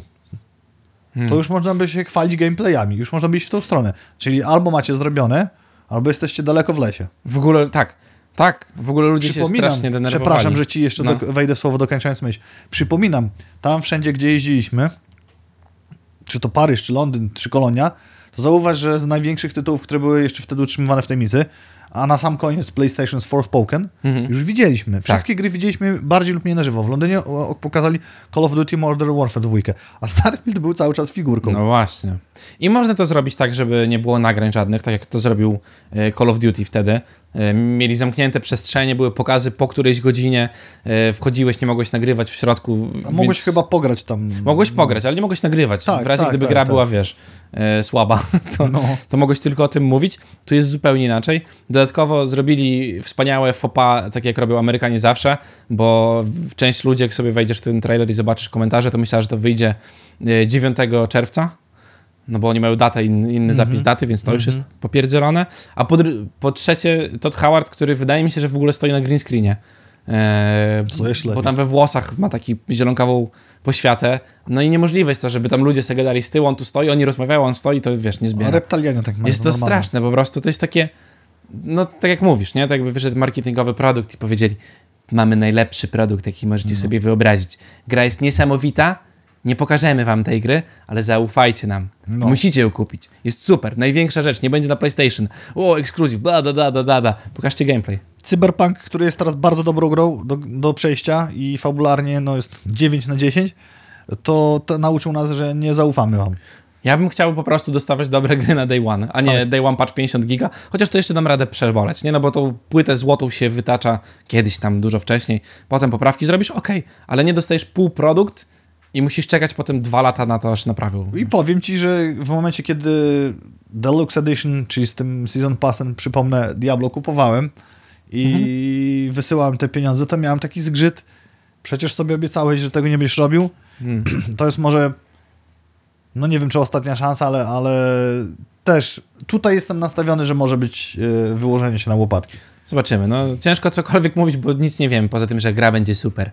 To już można by się chwalić gameplayami. Już można by iść w tą stronę. Czyli albo macie zrobione, albo jesteście daleko w lesie. W ogóle tak. W ogóle ludzie się strasznie denerwowali. Przepraszam, że ci jeszcze wejdę w słowo dokończając myśl. Przypominam, tam wszędzie, gdzie jeździliśmy, czy to Paryż, czy Londyn, czy Kolonia, to zauważ, że z największych tytułów, które były jeszcze wtedy utrzymywane w tajemnicy, a na sam koniec PlayStation Forspoken, już widzieliśmy. Wszystkie gry widzieliśmy bardziej lub mniej na żywo. W Londynie pokazali Call of Duty Modern Warfare 2, a Starfield był cały czas figurką. No właśnie. I można to zrobić tak, żeby nie było nagrań żadnych, tak jak to zrobił Call of Duty wtedy. Mieli zamknięte przestrzenie, były pokazy po którejś godzinie, wchodziłeś, nie mogłeś nagrywać w środku. A mogłeś chyba pograć tam. Mogłeś pograć, ale nie mogłeś nagrywać. Tak, w razie gdyby gra była, wiesz, słaba, to mogłeś tylko o tym mówić. Tu jest zupełnie inaczej. Dodatkowo zrobili wspaniałe faux pas, tak jak robią Amerykanie zawsze, bo część ludzi, jak sobie wejdziesz w ten trailer i zobaczysz komentarze, to myślała, że to wyjdzie 9 czerwca. No bo oni mają datę, inny zapis daty, więc to już jest popierdzielone. A po trzecie, Todd Howard, który wydaje mi się, że w ogóle stoi na green screenie. Bo tam we włosach ma taki zielonkawą poświatę. No i niemożliwe jest to, żeby tam ludzie se gadali z tyłu, on tu stoi, oni rozmawiają, on stoi, to wiesz, nie zbiera. A reptalianie tak mają. Jest to normalne. Straszne, po prostu to jest takie, no tak jak mówisz, nie? To jakby wyszedł marketingowy produkt i powiedzieli, mamy najlepszy produkt, jaki możecie sobie wyobrazić. Gra jest niesamowita, nie pokażemy wam tej gry, ale zaufajcie nam. No. Musicie ją kupić. Jest super. Największa rzecz. Nie będzie na PlayStation. O, ekskluzyw. Bla, bla, bla, bla, bla. Pokażcie gameplay. Cyberpunk, który jest teraz bardzo dobrą grą do przejścia i fabularnie jest 9/10, to nauczył nas, że nie zaufamy wam. Ja bym chciał po prostu dostawać dobre gry na Day One, a nie Day One Patch 50 giga, chociaż to jeszcze dam radę przeboleć, nie? No bo tą płytę złotą się wytacza kiedyś tam dużo wcześniej. Potem poprawki zrobisz, ale nie dostajesz pół produkt, i musisz czekać potem 2 lata na to, aż naprawił. I powiem ci, że w momencie, kiedy Deluxe Edition, czyli z tym Season Passem, przypomnę, Diablo kupowałem i wysyłałem te pieniądze, to miałem taki zgrzyt. Przecież sobie obiecałeś, że tego nie będziesz robił. To jest może, nie wiem, czy ostatnia szansa, ale też tutaj jestem nastawiony, że może być wyłożenie się na łopatki. Zobaczymy. No, ciężko cokolwiek mówić, bo nic nie wiem, poza tym, że gra będzie super.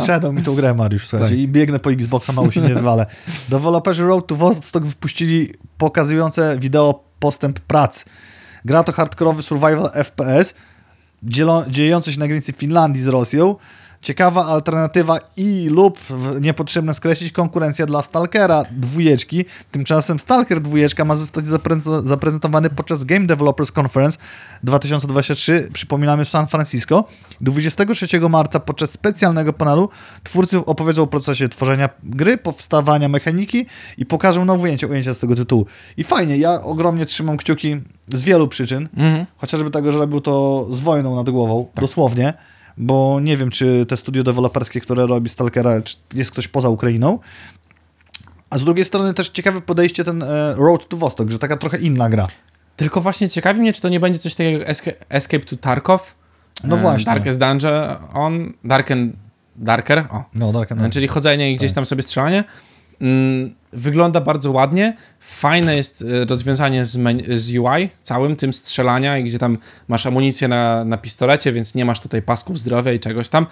Sprzedał mi tą grę, Mariusz, słuchajcie, i biegnę po Xboxa, mało się nie wywalę. Deweloperzy Road to Vostok wypuścili pokazujące wideo postęp prac. Gra to hardkorowy survival FPS, dziejący się na granicy Finlandii z Rosją. Ciekawa alternatywa i lub niepotrzebne skreślić konkurencja dla Stalkera 2. Tymczasem Stalker 2 ma zostać zaprezentowany podczas Game Developers Conference 2023, przypominamy, w San Francisco. 23 marca podczas specjalnego panelu twórcy opowiedzą o procesie tworzenia gry, powstawania mechaniki i pokażą nowe ujęcia z tego tytułu. I fajnie, ja ogromnie trzymam kciuki z wielu przyczyn, chociażby tego, że robił to z wojną nad głową, dosłownie. Bo nie wiem, czy te studio deweloperskie, które robi Stalkera, czy jest ktoś poza Ukrainą. A z drugiej strony też ciekawe podejście ten Road to Vostok, że taka trochę inna gra. Tylko właśnie ciekawi mnie, czy to nie będzie coś takiego jak Escape to Tarkov. No właśnie. Darkest Dungeon, Darker. Darker. Czyli chodzenie i gdzieś tam sobie strzelanie. Wygląda bardzo ładnie. Fajne jest rozwiązanie z UI, całym tym strzelania, gdzie tam masz amunicję na pistolecie, więc nie masz tutaj pasków zdrowia i czegoś tam.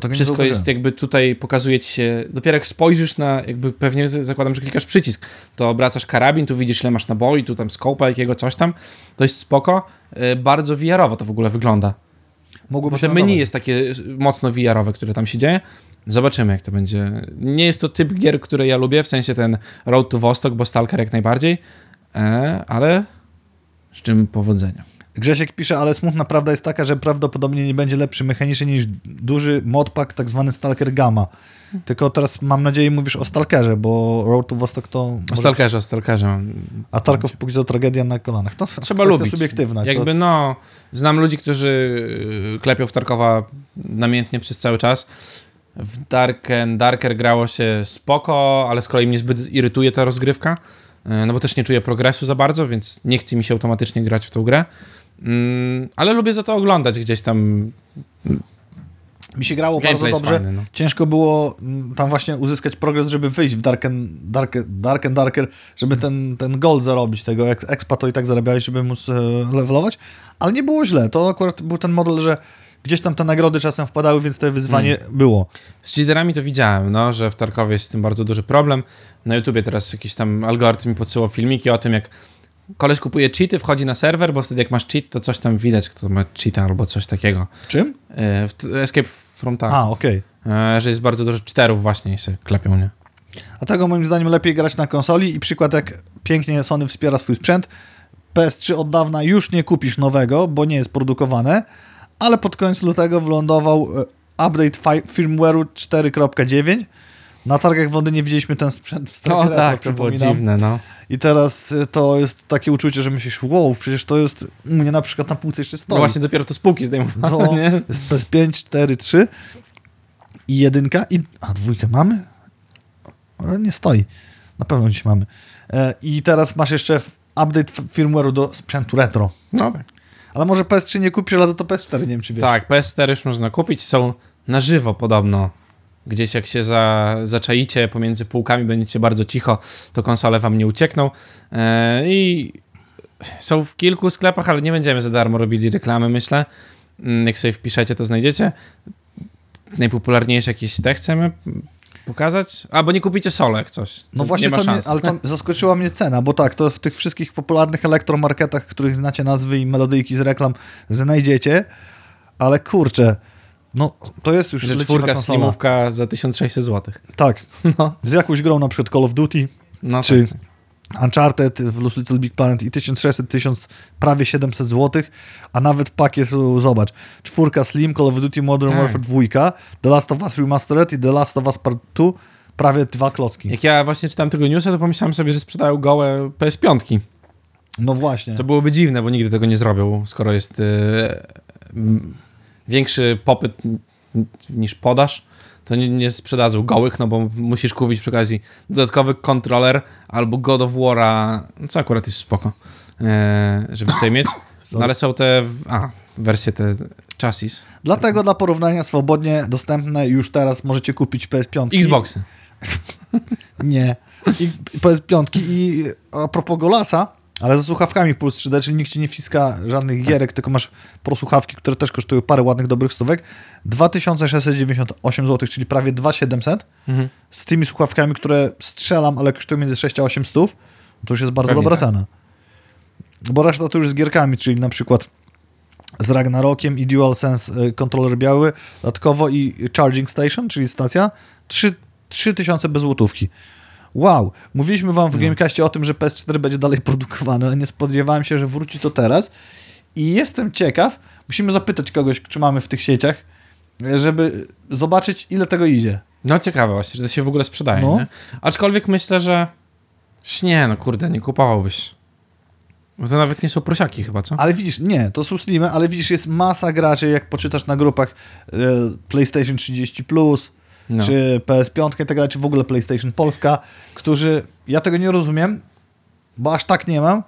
To wszystko jest jakby tutaj, pokazuje ci się, dopiero jak spojrzysz na, jakby pewnie zakładam, że klikasz przycisk, to obracasz karabin, tu widzisz, ile masz naboi, tu tam scope'a jakiego, coś tam. To jest spoko. Bardzo VR-owo to w ogóle wygląda. Bo te menu jest takie mocno VR-owe, które tam się dzieje. Zobaczymy, jak to będzie. Nie jest to typ gier, który ja lubię, w sensie ten Road to Vostok, bo Stalker jak najbardziej, ale z czym powodzenia. Grzesiek pisze, ale smutna prawda jest taka, że prawdopodobnie nie będzie lepszy mechanicznie niż duży modpack, tak zwany Stalker Gamma. Tylko teraz, mam nadzieję, mówisz o Stalkerze, bo Road to Vostok to... O Stalkerze. A Tarkov póki co tragedia na kolanach. To trzeba lubić. Subiektywna. Jakby znam ludzi, którzy klepią w Tarkowa namiętnie przez cały czas. W Darker grało się spoko, ale z kolei mnie zbyt irytuje ta rozgrywka, no bo też nie czuję progresu za bardzo, więc nie chce mi się automatycznie grać w tą grę, ale lubię za to oglądać gdzieś tam. Mi się grało gameplay bardzo dobrze, fajny. Ciężko było tam właśnie uzyskać progres, żeby wyjść w Darker, żeby ten gold zarobić, tego expa to i tak zarabiałeś, żeby móc levelować, ale nie było źle, to akurat był ten model, że gdzieś tam te nagrody czasem wpadały, więc to wyzwanie było. Z cheaterami to widziałem, że w Tarkowie jest z tym bardzo duży problem. Na YouTubie teraz jakiś tam algorytm mi podsyłał filmiki o tym, jak koleś kupuje cheaty, wchodzi na serwer, bo wtedy jak masz cheat, to coś tam widać, kto ma cheata albo coś takiego. Czym? Escape from Tarkov. Że jest bardzo dużo cheaterów właśnie i się klepią, nie? A tego moim zdaniem lepiej grać na konsoli i przykład jak pięknie Sony wspiera swój sprzęt. PS3 od dawna już nie kupisz nowego, bo nie jest produkowane, ale pod koniec lutego wylądował update firmware'u 4.9. Na targach w Londynie widzieliśmy ten sprzęt w strefie retro, tak, to było dziwne, no. I teraz to jest takie uczucie, że myślisz, wow, przecież to jest u mnie na przykład na półce jeszcze stoi. No właśnie, dopiero to spółki zdejmowano, no, nie? Jest PS5, 4, 3 i jedynka i... A dwójkę mamy? Nie stoi. Na pewno dziś mamy. I teraz masz jeszcze update firmware'u do sprzętu retro. No tak. Ale może PS3 nie kupisz, ale za to PS4, nie wiem czy wiesz. Tak, PS4 już można kupić, są na żywo podobno. Gdzieś jak się zaczaicie pomiędzy półkami, będziecie bardzo cicho, to konsole wam nie uciekną. I są w kilku sklepach, ale nie będziemy za darmo robili reklamy, myślę. Jak sobie wpiszecie, to znajdziecie. Najpopularniejsze jakieś te chcemy pokazać. A, bo nie kupicie Solo jak coś. No właśnie, nie ma szans. Ale tam zaskoczyła mnie cena, bo tak, to w tych wszystkich popularnych elektromarketach, których znacie nazwy i melodyjki z reklam, znajdziecie. Ale kurczę, no, to jest już leciwa konsola. Slimówka za 1600 zł. Tak. No. Z jakąś grą na przykład Call of Duty, no, czy tak. Uncharted, Little Big Planet i 1600, 1000, prawie 700 zł, a nawet pakiet, zobacz, 4 Slim, Call of Duty Modern Warfare 2, The Last of Us Remastered i The Last of Us Part 2, prawie 2 klocki. Jak ja właśnie czytałem tego newsa, to pomyślałem sobie, że sprzedają gołe PS5. No właśnie. Co byłoby dziwne, bo nigdy tego nie zrobią, skoro jest... większy popyt niż podaż, to nie sprzedadzą gołych, no bo musisz kupić przy okazji dodatkowy kontroler albo God of War'a, co akurat jest spoko, żeby sobie mieć, no ale są te wersje, te chassis. Dlatego dla porównania swobodnie dostępne już teraz możecie kupić PS5. Xboxy. Nie. PS5 i a propos Golasa, ale ze słuchawkami Puls 3D, czyli nikt ci nie wciska żadnych gierek, tylko masz prosłuchawki, które też kosztują parę ładnych, dobrych stówek. 2698 zł, czyli prawie 2700 z tymi słuchawkami, które strzelam, ale kosztują między 6 a 8 stów. To już jest bardzo dobra cena. Bo reszta to już z gierkami, czyli na przykład z Ragnarokiem i DualSense kontroler biały, dodatkowo i Charging Station, czyli stacja, 3000 bez złotówki. Wow, mówiliśmy wam w Gamecastie o tym, że PS4 będzie dalej produkowane, ale nie spodziewałem się, że wróci to teraz i jestem ciekaw, musimy zapytać kogoś, czy mamy w tych sieciach, żeby zobaczyć, ile tego idzie. No ciekawe właśnie, że to się w ogóle sprzedaje, no. Nie? Aczkolwiek myślę, że nie, no kurde, nie kupowałbyś. Bo to nawet nie są prosiaki chyba, co? Ale widzisz, nie, to są slimy, ale widzisz, jest masa graczy, jak poczytasz na grupach PlayStation 30+, no. Czy PS5 i tak dalej, czy w ogóle PlayStation Polska, którzy... Ja tego nie rozumiem, bo aż tak nie mam.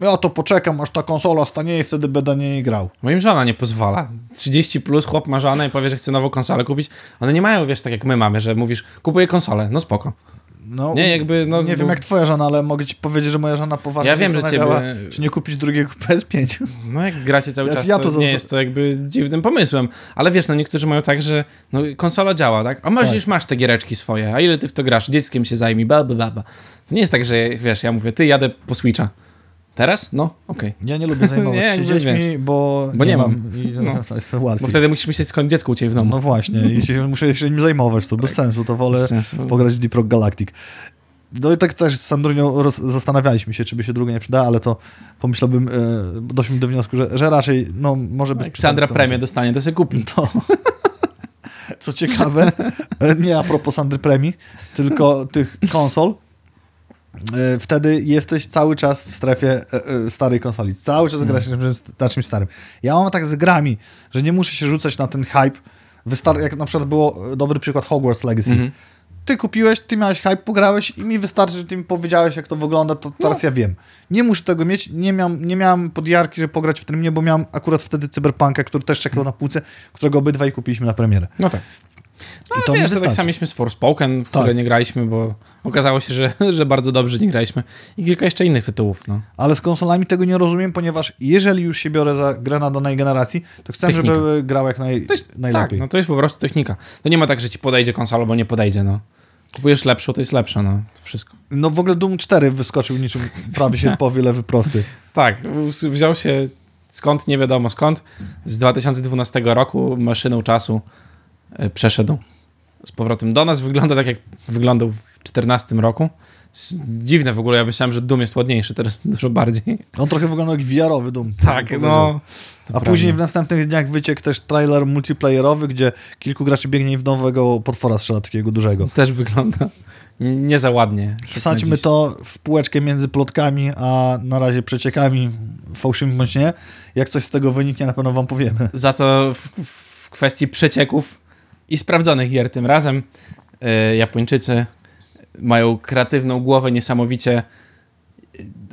Ja to poczekam, aż ta konsola stanieje i wtedy będę nie grał. Moim żona nie pozwala. 30+, chłop ma żonę i powie, że chce nową konsolę kupić. One nie mają, wiesz, tak jak my mamy, że mówisz, kupuję konsolę, no spoko. No, nie, jakby, no, nie wiem jak twoja żona, ale mogę ci powiedzieć, że moja żona poważnie zastanawiała, czy nie kupić drugiego PS5. No jak gracie cały czas, to nie jest to jakby dziwnym pomysłem. Ale wiesz, no niektórzy mają tak, że no, konsola działa, tak? A może już masz te giereczki swoje, a ile ty w to grasz? Dzieckiem się zajmij, ba. To nie jest tak, że wiesz, ja mówię, ty jadę po Switcha. Teraz? No, okej. Ja nie lubię zajmować się dziećmi, bo nie mam. Bo wtedy musisz myśleć, skąd dziecko u ciebie w domu. No właśnie, muszę się nim zajmować, to bez sensu, to wolę pograć w Deep Rock Galactic. No i tak też z Sandrunią zastanawialiśmy się, czy by się druga nie przydała, ale to pomyślałbym, doszliśmy do wniosku, że raczej, no może być... Sandra premię dostanie, to sobie kupi. To. Co ciekawe, nie a propos Sandry premii, tylko tych konsol, wtedy jesteś cały czas w strefie starej konsoli. Cały czas grasz na czymś starym. Ja mam tak z grami, że nie muszę się rzucać na ten hype. Jak na przykład było dobry przykład Hogwarts Legacy. Ty kupiłeś, ty miałeś hype, pograłeś i mi wystarczy, że ty mi powiedziałeś, jak to wygląda, to teraz ja wiem. Nie muszę tego mieć, nie miałem podjarki, żeby pograć w tym, bo miałem akurat wtedy Cyberpunka, który też czekał na półce, którego obydwaj kupiliśmy na premierę. No tak. No ale wiesz, to tak samo mieliśmy z Forspoken, w które nie graliśmy, bo okazało się, że bardzo dobrze nie graliśmy i kilka jeszcze innych tytułów. No. Ale z konsolami tego nie rozumiem, ponieważ jeżeli już się biorę za grę na danej generacji, to chcę, żeby grał jak najlepiej. Tak, no to jest po prostu technika. To nie ma tak, że ci podejdzie konsola, albo nie podejdzie, no. Kupujesz lepszą, to jest lepsza, no. To wszystko. No w ogóle Doom 4 wyskoczył niczym prawie się powie lewy prosty. Tak, wziął się skąd, nie wiadomo skąd, z 2012 roku maszyną czasu przeszedł z powrotem do nas wygląda tak, jak wyglądał w 2014 roku. Dziwne w ogóle, ja myślałem, że Doom jest ładniejszy, teraz dużo bardziej. On trochę wyglądał jak VR-owy Doom. Tak, no. A prawie. Później w następnych dniach wyciekł też trailer multiplayerowy, gdzie kilku graczy biegnie w nowego potwora strzela takiego dużego. Też wygląda nie za ładnie. Wsadźmy to w półeczkę między plotkami, a na razie przeciekami, fałszywymi bądź nie. Jak coś z tego wyniknie, na pewno wam powiemy. Za to w kwestii przecieków i sprawdzonych gier tym razem Japończycy mają kreatywną głowę niesamowicie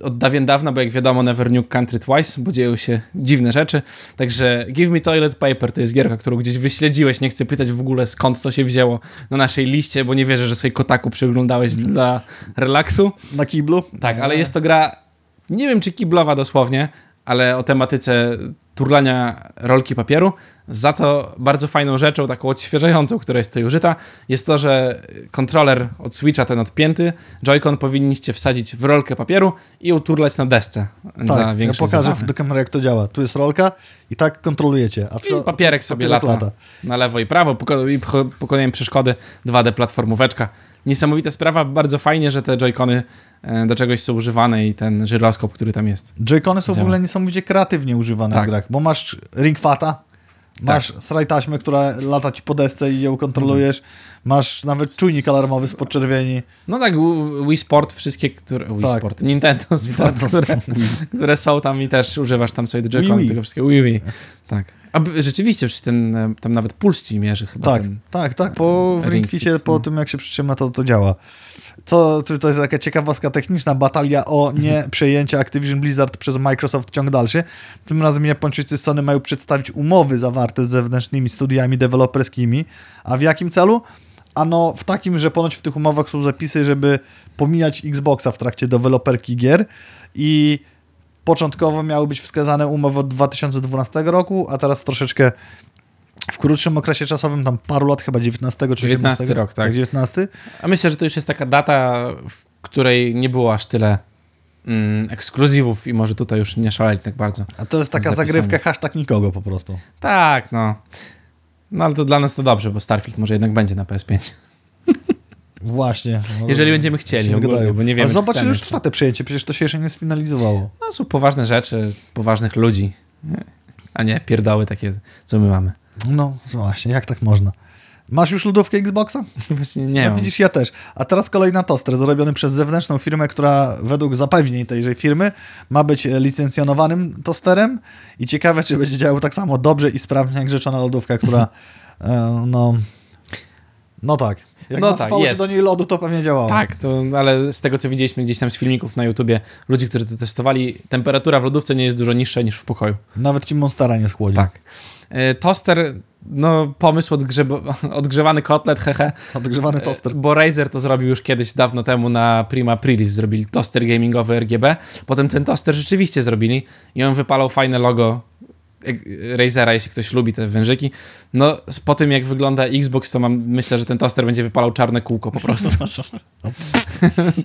od dawien dawna, bo jak wiadomo Never Nuke Country Twice, bo dzieją się dziwne rzeczy. Także Give Me Toilet Paper to jest gierka, którą gdzieś wyśledziłeś, nie chcę pytać w ogóle skąd to się wzięło na naszej liście, bo nie wierzę, że sobie Kotaku przeglądałeś dla relaksu. Na kiblu? Tak, ale jest to gra, nie wiem czy kiblowa dosłownie, ale o tematyce turlania rolki papieru. Za to bardzo fajną rzeczą, taką odświeżającą, która jest tutaj użyta, jest to, że kontroler od Switcha, ten odpięty, Joy-Con powinniście wsadzić w rolkę papieru i uturlać na desce. Tak, ja pokażę zabawy. Do kamery, jak to działa. Tu jest rolka i tak kontrolujecie. A i papierek sobie lata na lewo i prawo. Pokonujemy przeszkody, 2D platformóweczka. Niesamowita sprawa, bardzo fajnie, że te Joy-Cony do czegoś są używane i ten żyroskop, który tam jest. Joy-Cony są w ogóle niesamowicie kreatywnie używane w grach, bo masz Ring Fata, masz sraj taśmy, która lata ci po desce i ją kontrolujesz, masz nawet czujnik alarmowy z podczerwieni. No tak, Wii Sport, wszystkie, które... Sport, Nintendo Sport, które są tam i też używasz tam sobie do Joy-Cony, tego wszystkiego. Wii. Tak. A rzeczywiście, ten tam nawet puls ci mierzy chyba. Tak. Po Ringficie, po tym jak się przytrzyma, to działa. To jest taka ciekawostka techniczna, batalia o nie przejęcie Activision Blizzard przez Microsoft ciąg dalszy. Tym razem Japończycy z Sony mają przedstawić umowy zawarte z zewnętrznymi studiami deweloperskimi. A w jakim celu? Ano w takim, że ponoć w tych umowach są zapisy, żeby pomijać Xboxa w trakcie deweloperki gier i... Początkowo miały być wskazane umowy od 2012 roku, a teraz troszeczkę w krótszym okresie czasowym, tam paru lat, chyba 19 czy 19 rok, tak. 19. A myślę, że to już jest taka data, w której nie było aż tyle ekskluzywów i może tutaj już nie szaleć tak bardzo. A to jest taka zagrywka hashtag nikogo po prostu. Tak, no. No ale to dla nas to dobrze, bo Starfield może jednak będzie na PS5. Właśnie. Jeżeli będziemy chcieli ogólnie, bo nie wiemy, ale zobacz, że już trwa te przejęcie, przecież to się jeszcze nie sfinalizowało. No są poważne rzeczy, poważnych ludzi, a nie pierdoły takie, co my mamy. No właśnie, jak tak można? Masz już lodówkę Xboxa? Właśnie nie mam. Widzisz, ja też. A teraz kolejna toster, zrobiony przez zewnętrzną firmę, która według zapewnień tejże firmy ma być licencjonowanym tosterem i ciekawe, czy będzie działał tak samo dobrze i sprawnie jak rzeczona lodówka, która spało się do niej lodu, to pewnie działało. Tak, ale z tego, co widzieliśmy gdzieś tam z filmików na YouTubie, ludzi, którzy to testowali, temperatura w lodówce nie jest dużo niższa niż w pokoju. Nawet ci Monstera nie schłodzi. Tak. Toster, pomysł odgrzewany kotlet, hehe. Odgrzewany toster. Bo Razer to zrobił już kiedyś, dawno temu na Prima Aprilis, zrobili toster gamingowy RGB. Potem ten toster rzeczywiście zrobili i on wypalał fajne logo Razera, jeśli ktoś lubi te wężyki. No, po tym jak wygląda Xbox, to myślę, że ten toster będzie wypalał czarne kółko po prostu.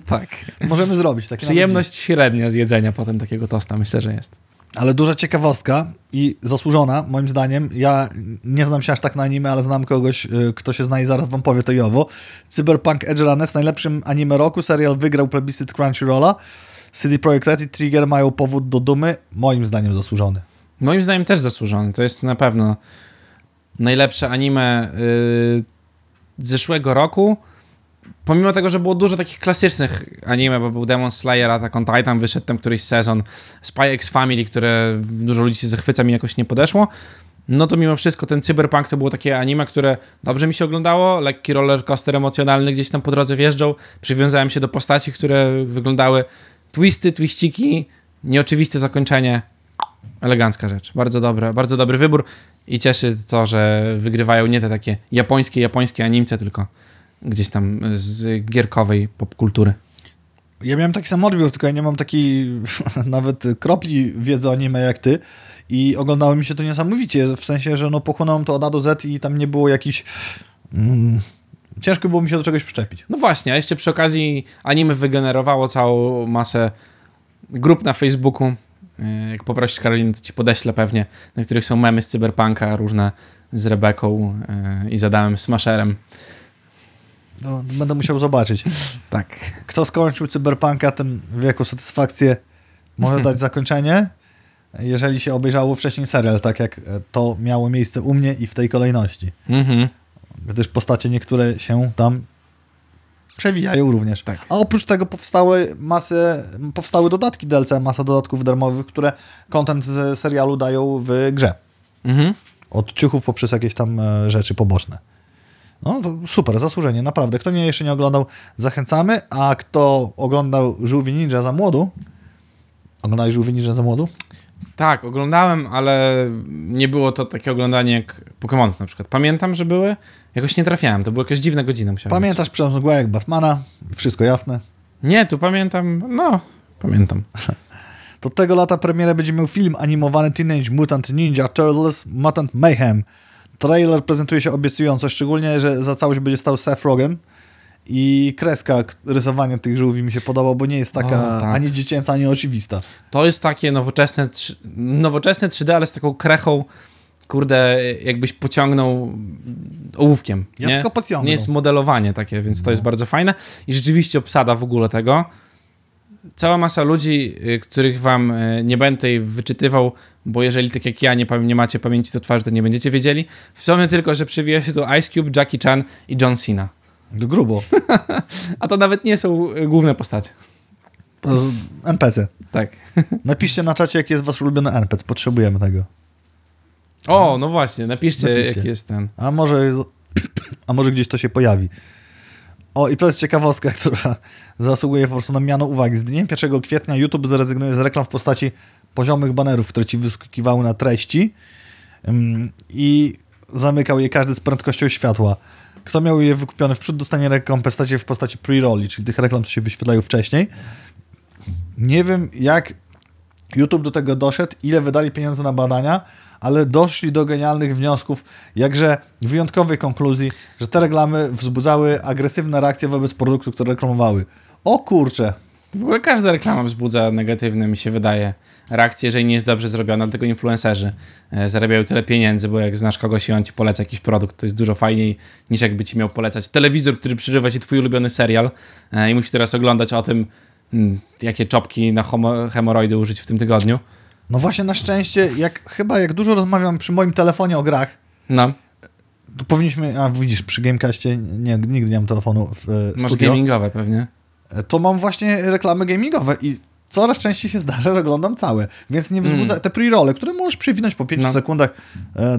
Tak. Możemy zrobić takie. Przyjemność średnia z jedzenia potem takiego tosta, myślę, że jest. Ale duża ciekawostka i zasłużona, moim zdaniem. Ja nie znam się aż tak na anime, ale znam kogoś, kto się zna i zaraz wam powie to i owo. Cyberpunk Edgerunners, najlepszym anime roku. Serial wygrał plebiscyt Crunchyrolla. CD Projekt Red i Trigger mają powód do dumy. Moim zdaniem zasłużony. Moim zdaniem też zasłużony. To jest na pewno najlepsze anime z zeszłego roku. Pomimo tego, że było dużo takich klasycznych anime, bo był Demon Slayer, Attack on Titan, wyszedł tam któryś sezon, Spy X Family, które dużo ludzi się zachwyca, mi jakoś nie podeszło. No to mimo wszystko ten Cyberpunk to było takie anime, które dobrze mi się oglądało, lekki rollercoaster emocjonalny gdzieś tam po drodze wjeżdżał, przywiązałem się do postaci, które wyglądały twisty, twiściki, nieoczywiste zakończenie. Elegancka rzecz, bardzo dobra, bardzo dobry wybór i cieszy to, że wygrywają nie te takie japońskie animce, tylko gdzieś tam z gierkowej popkultury. Ja miałem taki sam odbiór, tylko ja nie mam takiej nawet kropli wiedzy o anime jak ty i oglądało mi się to niesamowicie, w sensie, że pochłonąłem to od A do Z i tam nie było jakichś... Ciężko było mi się do czegoś przyczepić. No właśnie, a jeszcze przy okazji anime wygenerowało całą masę grup na Facebooku. Jak poprosisz Karolinę, to ci podeślę pewnie, na których są memy z Cyberpunka, różne z Rebeką i z Adamem Smasherem. No, będę musiał zobaczyć. Tak. Kto skończył Cyberpunka, ten wie, jaką satysfakcję może dać zakończenie, jeżeli się obejrzało wcześniej serial, tak jak to miało miejsce u mnie i w tej kolejności. Gdyż postacie niektóre się tam przewijają również. Tak. A oprócz tego powstały dodatki DLC, masa dodatków darmowych, które content z serialu dają w grze. Od ciuchów poprzez jakieś tam rzeczy poboczne. No to super, zasłużenie, naprawdę. Kto jeszcze nie oglądał, zachęcamy, a kto oglądał Żółwi Ninja za młodu, oglądałeś Żółwi Ninja za młodu? Tak, oglądałem, ale nie było to takie oglądanie jak Pokémonów na przykład. Pamiętam, że były, jakoś nie trafiałem, to były jakieś dziwne godziny. Pamiętasz Przemoc Mgła jak Batmana, wszystko jasne? Nie, tu pamiętam, pamiętam. To tego lata premierę będzie miał film animowany Teenage Mutant Ninja Turtles Mutant Mayhem. Trailer prezentuje się obiecująco, szczególnie, że za całość będzie stał Seth Rogen i kreska rysowania tych żółwi mi się podoba, bo nie jest taka ani dziecięca, ani oczywista. To jest takie nowoczesne 3D, ale z taką krechą, kurde, jakbyś pociągnął ołówkiem. Ja nie? Tylko pociągnął. Nie jest modelowanie takie, więc to jest bardzo fajne i rzeczywiście obsada w ogóle tego. Cała masa ludzi, których wam nie będę wyczytywał, bo jeżeli tak jak ja nie macie pamięci do twarzy, to nie będziecie wiedzieli. Wspomnę tylko, że przywija się tu Ice Cube, Jackie Chan i John Cena. Grubo. A to nawet nie są główne postacie. NPC. Tak. Napiszcie na czacie, jaki jest wasz ulubiony NPC. Potrzebujemy tego. O, no właśnie. Napiszcie. Jaki jest ten. A może gdzieś to się pojawi. O, i to jest ciekawostka, która zasługuje po prostu na miano uwagi. Z dniem 1 kwietnia YouTube zrezygnuje z reklam w postaci poziomych banerów, które ci wyskakiwały na treści i zamykał je każdy z prędkością światła. Kto miał je wykupione wprzód, dostanie rekompensatę w postaci pre-rolli, czyli tych reklam, co się wyświetlają wcześniej. Nie wiem, jak YouTube do tego doszedł, ile wydali pieniędzy na badania, ale doszli do genialnych wniosków, jakże wyjątkowej konkluzji, że te reklamy wzbudzały agresywne reakcje wobec produktu, które reklamowały. O kurczę! W ogóle każda reklama wzbudza negatywne, mi się wydaje, reakcje, jeżeli nie jest dobrze zrobiona, dlatego influencerzy zarabiają tyle pieniędzy, bo jak znasz kogoś i on ci poleca jakiś produkt, to jest dużo fajniej niż jakby ci miał polecać telewizor, który przerywa ci twój ulubiony serial i musisz teraz oglądać o tym, jakie czopki na hemoroidy użyć w tym tygodniu. No właśnie, na szczęście, jak dużo rozmawiam przy moim telefonie o grach, to powinniśmy, widzisz, przy Gamecastie nigdy nie mam telefonu w studio. Masz gamingowe pewnie. To mam właśnie reklamy gamingowe i coraz częściej się zdarza, że oglądam całe, więc nie wzbudza te pre-rolle, które możesz przewinąć po 5 sekundach,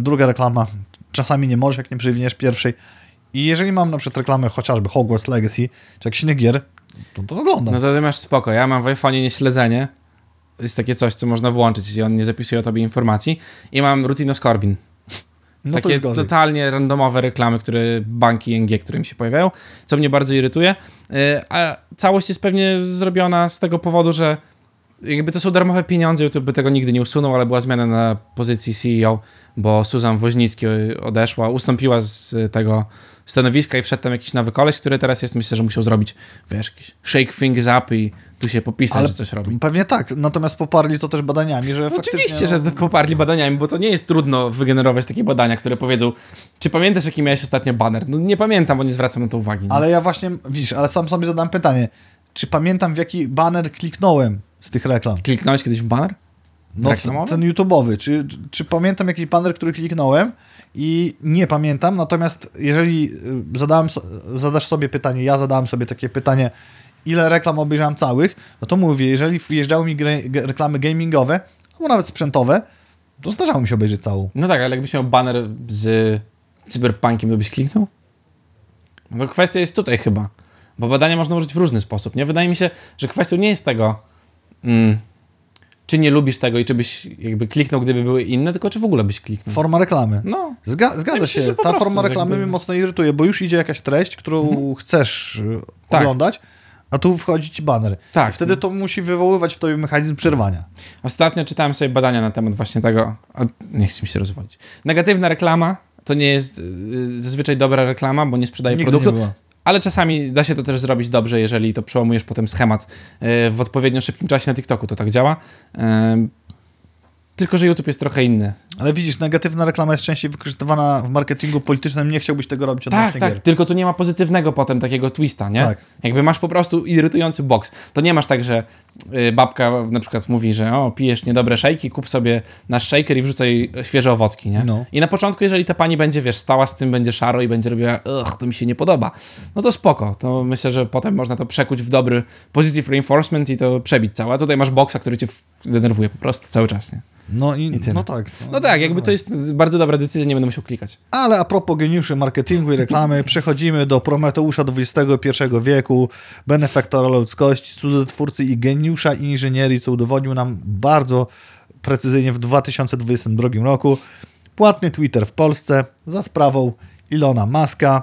druga reklama, czasami nie możesz, jak nie przewiniesz pierwszej. I jeżeli mam na przykład reklamę chociażby Hogwarts Legacy, czy jakiś inny gier, to oglądam. No to ty masz spoko, ja mam w iPhone'ie nieśledzenie, jest takie coś, co można włączyć i on nie zapisuje o tobie informacji i mam Rutinoskorbin. No takie totalnie randomowe reklamy, które banki NG, które mi się pojawiają, co mnie bardzo irytuje. A całość jest pewnie zrobiona z tego powodu, że jakby to są darmowe pieniądze, YouTube by tego nigdy nie usunął, ale była zmiana na pozycji CEO, bo Susan Woźnicki odeszła, ustąpiła z tego stanowiska i wszedł tam jakiś nowy koleś, który teraz jest, myślę, że musiał zrobić, wiesz, jakiś shake things up i tu się popisać, ale że coś robi. Pewnie tak, natomiast poparli to też badaniami, że faktycznie... Oczywiście, że poparli badaniami, bo to nie jest trudno wygenerować takie badania, które powiedzą, czy pamiętasz, jaki miałeś ostatnio baner? No nie pamiętam, bo nie zwracam na to uwagi. Nie? Ale ja właśnie, widzisz, ale sam sobie zadałem pytanie, czy pamiętam, w jaki baner kliknąłem z tych reklam? Kliknąłeś kiedyś w baner? No, ten YouTube'owy. Czy pamiętam jakiś baner, który kliknąłem? I nie pamiętam, natomiast jeżeli zadasz sobie pytanie, ja zadałem sobie takie pytanie, ile reklam obejrzałem całych, no to mówię, jeżeli wjeżdżały mi reklamy gamingowe, albo nawet sprzętowe, to zdarzało mi się obejrzeć całą. No tak, ale jakbyś miał baner z Cyberpunkiem, to byś kliknął? No to kwestia jest tutaj chyba, bo badania można użyć w różny sposób, nie? Wydaje mi się, że kwestią nie jest tego... Czy nie lubisz tego i czy byś jakby kliknął, gdyby były inne, tylko czy w ogóle byś kliknął? Forma reklamy. No. Zgadza się. Ta forma reklamy mnie mocno irytuje, bo już idzie jakaś treść, którą chcesz oglądać, a tu wchodzi ci baner. Tak. I wtedy to musi wywoływać w tobie mechanizm przerwania. Ostatnio czytałem sobie badania na temat właśnie tego, a nie chcę mi się rozwodzić. Negatywna reklama to nie jest zazwyczaj dobra reklama, bo nie sprzedaje produktu. Ale czasami da się to też zrobić dobrze, jeżeli to przełamujesz potem schemat w odpowiednio szybkim czasie na TikToku, to tak działa. Tylko że YouTube jest trochę inny. Ale widzisz, negatywna reklama jest częściej wykorzystywana w marketingu politycznym, nie chciałbyś tego robić od naszych gier. Tak, tylko tu nie ma pozytywnego potem takiego twista, nie? Tak. Jakby masz po prostu irytujący boks. To nie masz tak, że babka na przykład mówi, że o, pijesz niedobre szejki, kup sobie nasz shaker i wrzucaj świeże owocki, nie? No. I na początku, jeżeli ta pani będzie, wiesz, stała z tym, będzie szaro i będzie robiła, to mi się nie podoba, no to spoko. To myślę, że potem można to przekuć w dobry positive reinforcement i to przebić całe. A tutaj masz boksa, który cię denerwuje po prostu cały czas, nie? No i no tak. No tak, jakby to jest bardzo dobra decyzja, nie będę musiał klikać. Ale a propos geniuszy marketingu i reklamy, przechodzimy do Prometeusza XXI wieku, benefaktora ludzkości, cudotwórcy i geniusza inżynierii, co udowodnił nam bardzo precyzyjnie w 2022 roku. Płatny Twitter w Polsce za sprawą Ilona Muska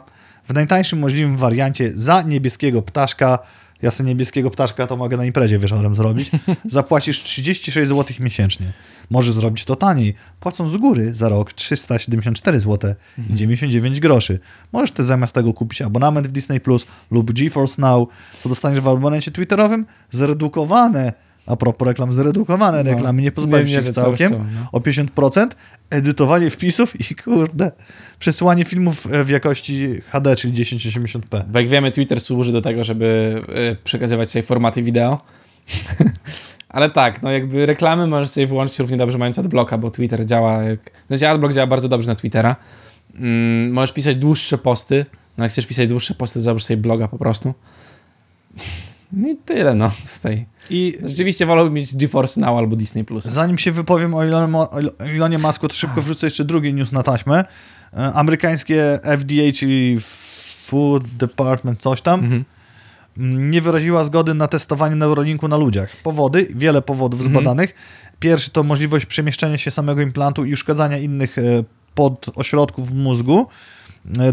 w najtańszym możliwym wariancie za niebieskiego ptaszka. Ja sobie niebieskiego ptaszka to mogę na imprezie wieczorem zrobić. Zapłacisz 36 zł miesięcznie. Możesz zrobić to taniej, płacąc z góry za rok 374 zł i 99 groszy. Możesz też zamiast tego kupić abonament w Disney Plus lub GeForce Now, co dostaniesz w abonencie twitterowym, zredukowane, a propos reklam, zredukowane reklamy, nie pozbawisz się całkiem, o 50%, edytowanie wpisów i kurde, przesyłanie filmów w jakości HD, czyli 1080p. Bo jak wiemy, Twitter służy do tego, żeby przekazywać sobie formaty wideo. Ale tak, no jakby reklamy możesz sobie wyłączyć równie dobrze mając adblocka, bo Twitter działa, znaczy adblock działa bardzo dobrze na Twittera. Możesz pisać dłuższe posty, no jak chcesz pisać dłuższe posty, to załóż sobie bloga po prostu. No i tyle, no, tutaj. I rzeczywiście wolałbym mieć GeForce Now albo Disney Plus. Zanim się wypowiem o Ilonie Musku, to szybko wrzucę jeszcze drugi news na taśmę. Amerykańskie FDA, czyli Food Department, coś tam, nie wyraziła zgody na testowanie Neuralinku na ludziach. Powody, wiele powodów zbadanych. Pierwszy to możliwość przemieszczenia się samego implantu i uszkadzania innych podośrodków w mózgu.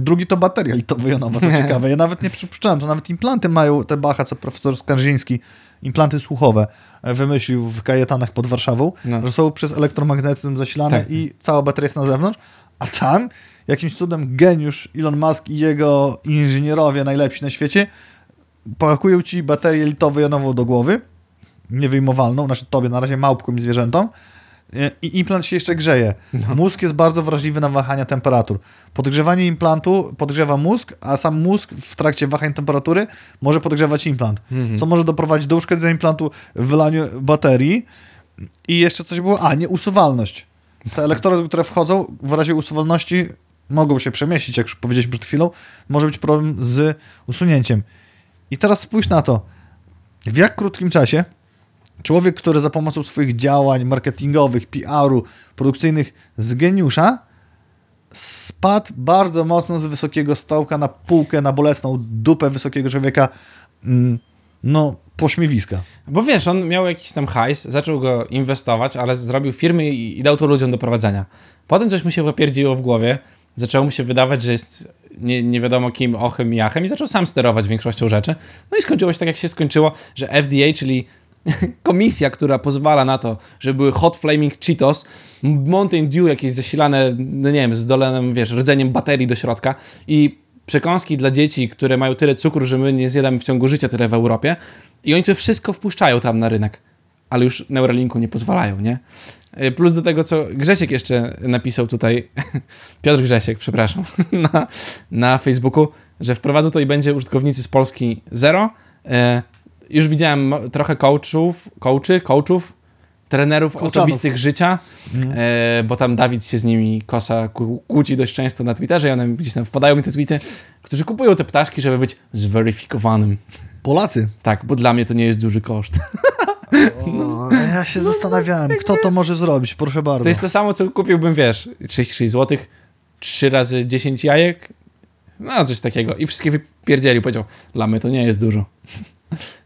Drugi to bateria litowo-jonowa, to ciekawe. Ja nawet nie przypuszczałem, to nawet implanty mają te Bacha, co profesor Skarżyński, implanty słuchowe wymyślił w Kajetanach pod Warszawą, że są przez elektromagnetyzm zasilane i cała bateria jest na zewnątrz, a tam jakimś cudem geniusz Elon Musk i jego inżynierowie najlepsi na świecie pakują ci baterię litowo-jonową do głowy, niewyjmowalną, znaczy tobie na razie małpkom i zwierzętom, i implant się jeszcze grzeje. Mózg jest bardzo wrażliwy na wahania temperatur. Podgrzewanie implantu podgrzewa mózg, a sam mózg w trakcie wahań temperatury może podgrzewać implant, co może doprowadzić do uszkodzenia implantu, wylaniu baterii i jeszcze coś było, nieusuwalność. Te elektrody, które wchodzą w razie usuwalności mogą się przemieścić, jak już powiedzieliśmy przed chwilą, może być problem z usunięciem. I teraz spójrz na to, w jak krótkim czasie człowiek, który za pomocą swoich działań marketingowych, PR-u, produkcyjnych z geniusza spadł bardzo mocno z wysokiego stołka na półkę, na bolesną dupę wysokiego człowieka, no, pośmiewiska. Bo wiesz, on miał jakiś tam hajs, zaczął go inwestować, ale zrobił firmy i dał to ludziom do prowadzenia. Potem coś mu się popierdziło w głowie, zaczęło mu się wydawać, że jest nie wiadomo kim, ochem i achem i zaczął sam sterować większością rzeczy. No i skończyło się tak, jak się skończyło, że FDA, czyli komisja, która pozwala na to, żeby były Hot Flaming Cheetos, Mountain Dew jakieś zasilane, no nie wiem, z dolenem, wiesz, rdzeniem baterii do środka i przekąski dla dzieci, które mają tyle cukru, że my nie zjadamy w ciągu życia tyle w Europie i oni to wszystko wpuszczają tam na rynek, ale już Neuralinku nie pozwalają, nie? Plus do tego, co Grzesiek jeszcze napisał tutaj, Piotr Grzesiek, przepraszam, na Facebooku, że wprowadzą to i będzie użytkownicy z Polski zero. Już widziałem trochę coachów, trenerów Kosanów. Osobistych życia, bo tam Dawid się z nimi Kosa kłóci dość często na Twitterze i one gdzieś tam wpadają mi te tweety, którzy kupują te ptaszki, żeby być zweryfikowanym. Polacy? Tak, bo dla mnie to nie jest duży koszt. O, ja się zastanawiałem, kto to może zrobić, proszę bardzo. To jest to samo, co kupiłbym, wiesz, 36 zł, 3 razy 10 jajek, no coś takiego. I wszystkie wypierdzieli, powiedział, dla mnie to nie jest dużo.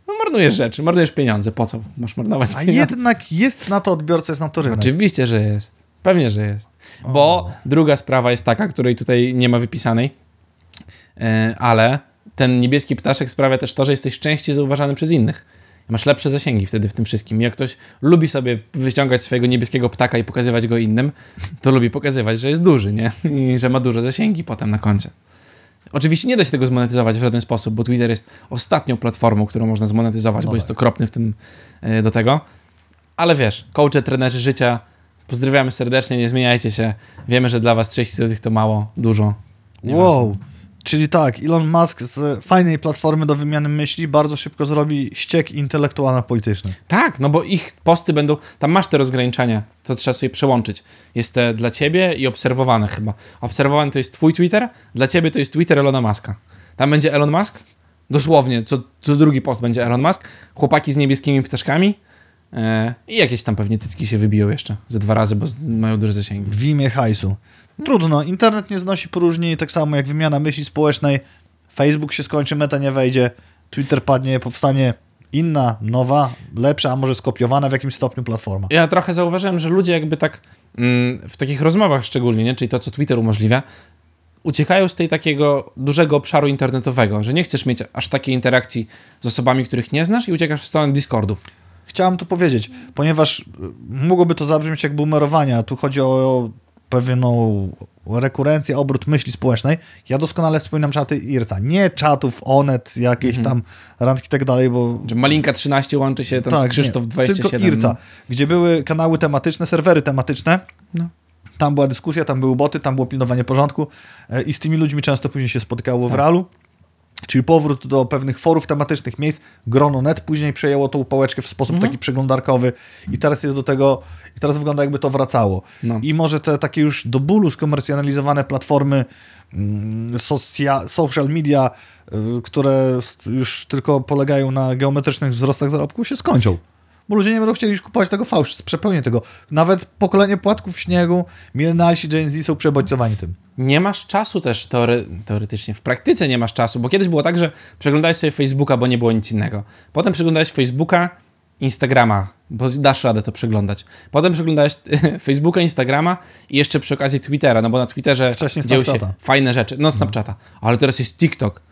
No marnujesz rzeczy, marnujesz pieniądze, po co masz marnować pieniądze? A jednak jest na to odbiorca, jest na to rynek. Oczywiście, że jest. Pewnie, że jest. Bo druga sprawa jest taka, której tutaj nie ma wypisanej, ale ten niebieski ptaszek sprawia też to, że jesteś częściej zauważany przez innych. Masz lepsze zasięgi wtedy w tym wszystkim. Jak ktoś lubi sobie wyciągać swojego niebieskiego ptaka i pokazywać go innym, to lubi pokazywać, że jest duży, nie? I że ma dużo zasięgi potem na koncie. Oczywiście nie da się tego zmonetyzować w żaden sposób, bo Twitter jest ostatnią platformą, którą można zmonetyzować, bo jest okropny w tym do tego. Ale wiesz, coache, trenerzy życia, Pozdrawiamy serdecznie, nie zmieniajcie się. Wiemy, że dla was 30 zł to mało, dużo. Wow. Czyli tak, Elon Musk z fajnej platformy do wymiany myśli bardzo szybko zrobi ściek intelektualno-polityczny. Tak, no bo ich posty będą... Tam masz te rozgraniczenia, to trzeba sobie przełączyć. Jest te dla ciebie i obserwowane chyba. Obserwowany to jest twój Twitter, dla ciebie to jest Twitter Elona Muska. Tam będzie Elon Musk, dosłownie, co drugi post będzie Elon Musk, chłopaki z niebieskimi ptaszkami i jakieś tam pewnie cycki się wybiją jeszcze ze 2 razy, bo mają duże zasięgi. W imię hajsu. Trudno, internet nie znosi próżni, tak samo jak wymiana myśli społecznej. Facebook się skończy, Meta nie wejdzie, Twitter padnie, powstanie inna, nowa, lepsza, a może skopiowana w jakimś stopniu platforma. Ja trochę zauważyłem, że ludzie jakby tak w takich rozmowach szczególnie, nie? Czyli to, co Twitter umożliwia, uciekają z tej takiego dużego obszaru internetowego, że nie chcesz mieć aż takiej interakcji z osobami, których nie znasz i uciekasz w stronę Discordów. Chciałem to powiedzieć, ponieważ mogłoby to zabrzmieć jak boomerowanie, a tu chodzi o pewną rekurencję, obrót myśli społecznej. Ja doskonale wspominam czaty IRC-a. Nie czatów Onet, jakieś tam randki i tak dalej, bo... Że Malinka 13 łączy się tam z Krzysztof nie, 27. Tylko IRC-a, gdzie były kanały tematyczne, serwery tematyczne. No. Tam była dyskusja, tam były boty, tam było pilnowanie porządku i z tymi ludźmi często później się spotykało w realu. Czyli powrót do pewnych forów tematycznych miejsc. Grono.net później przejęło tą pałeczkę w sposób taki przeglądarkowy i teraz jest do tego, i teraz wygląda jakby to wracało. No. I może te takie już do bólu skomercjonalizowane platformy social media, które już tylko polegają na geometrycznych wzrostach zarobku, się skończą. Bo ludzie nie będą chcieli już kupować tego fałszu, przepełnię tego. Nawet pokolenie płatków śniegu, millennialsi, Gen Z są przebodźcowani tym. Nie masz czasu też teoretycznie, w praktyce nie masz czasu, bo kiedyś było tak, że przeglądałeś sobie Facebooka, bo nie było nic innego. Potem przeglądałeś Facebooka, Instagrama, bo dasz radę to przeglądać. Potem przeglądałeś Facebooka, Instagrama i jeszcze przy okazji Twittera, no bo na Twitterze dzieją się fajne rzeczy. No Snapchata, ale teraz jest TikTok.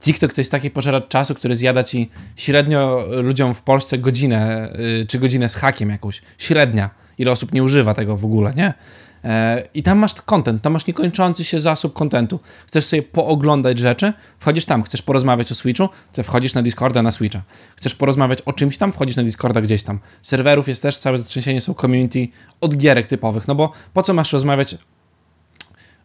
TikTok to jest taki pożeracz czasu, który zjada ci średnio ludziom w Polsce godzinę, czy godzinę z hakiem jakąś. Średnia. Ile osób nie używa tego w ogóle, nie? I tam masz content, tam masz niekończący się zasób contentu. Chcesz sobie pooglądać rzeczy, wchodzisz tam. Chcesz porozmawiać o Switchu, to wchodzisz na Discorda, na Switcha. Chcesz porozmawiać o czymś tam, wchodzisz na Discorda gdzieś tam. Serwerów jest też, całe zatrzęsienie są community od gierek typowych, no bo po co masz rozmawiać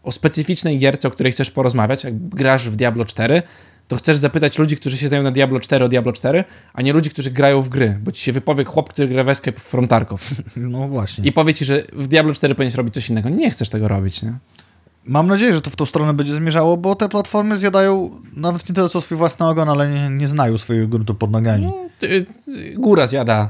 o specyficznej gierce, o której chcesz porozmawiać, jak grasz w Diablo 4, to chcesz zapytać ludzi, którzy się znają na Diablo 4 o Diablo 4, a nie ludzi, którzy grają w gry, bo ci się wypowie chłop, który gra w Escape from Tarkov. No właśnie. I powie ci, że w Diablo 4 powinieneś robić coś innego. Nie chcesz tego robić, nie? Mam nadzieję, że to w tą stronę będzie zmierzało, bo te platformy zjadają nawet nie tyle, co swój własny ogon, ale nie znają swojego gruntu pod nogami. No, góra zjada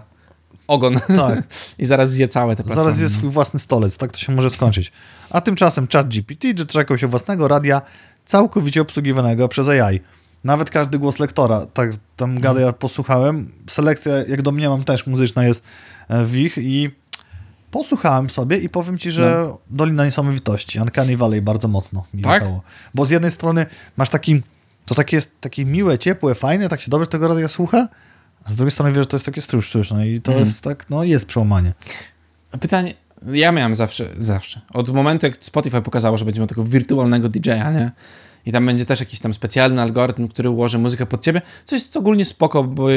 ogon. Tak. I zaraz zje całe te platformy. Zaraz jest swój własny stolec, tak to się może skończyć. A tymczasem ChatGPT doczekał się własnego radia całkowicie obsługiwanego przez AI. Nawet każdy głos lektora, tak tam gadę ja posłuchałem, selekcja, jak do mnie mam też muzyczna jest w ich i posłuchałem sobie i powiem ci, że Dolina Niesamowitości, Uncanny Valley bardzo mocno mi jechało. Bo z jednej strony masz takie miłe, ciepłe, fajne, tak się dobrze tego radia słucha, a z drugiej strony wiesz, że to jest takie sztuczne i to jest tak, jest przełamanie. Pytanie, ja miałem zawsze, od momentu jak Spotify pokazało, że będzie miał tego wirtualnego DJ-a, nie? I tam będzie też jakiś tam specjalny algorytm, który ułoży muzykę pod ciebie, co jest ogólnie spoko, bo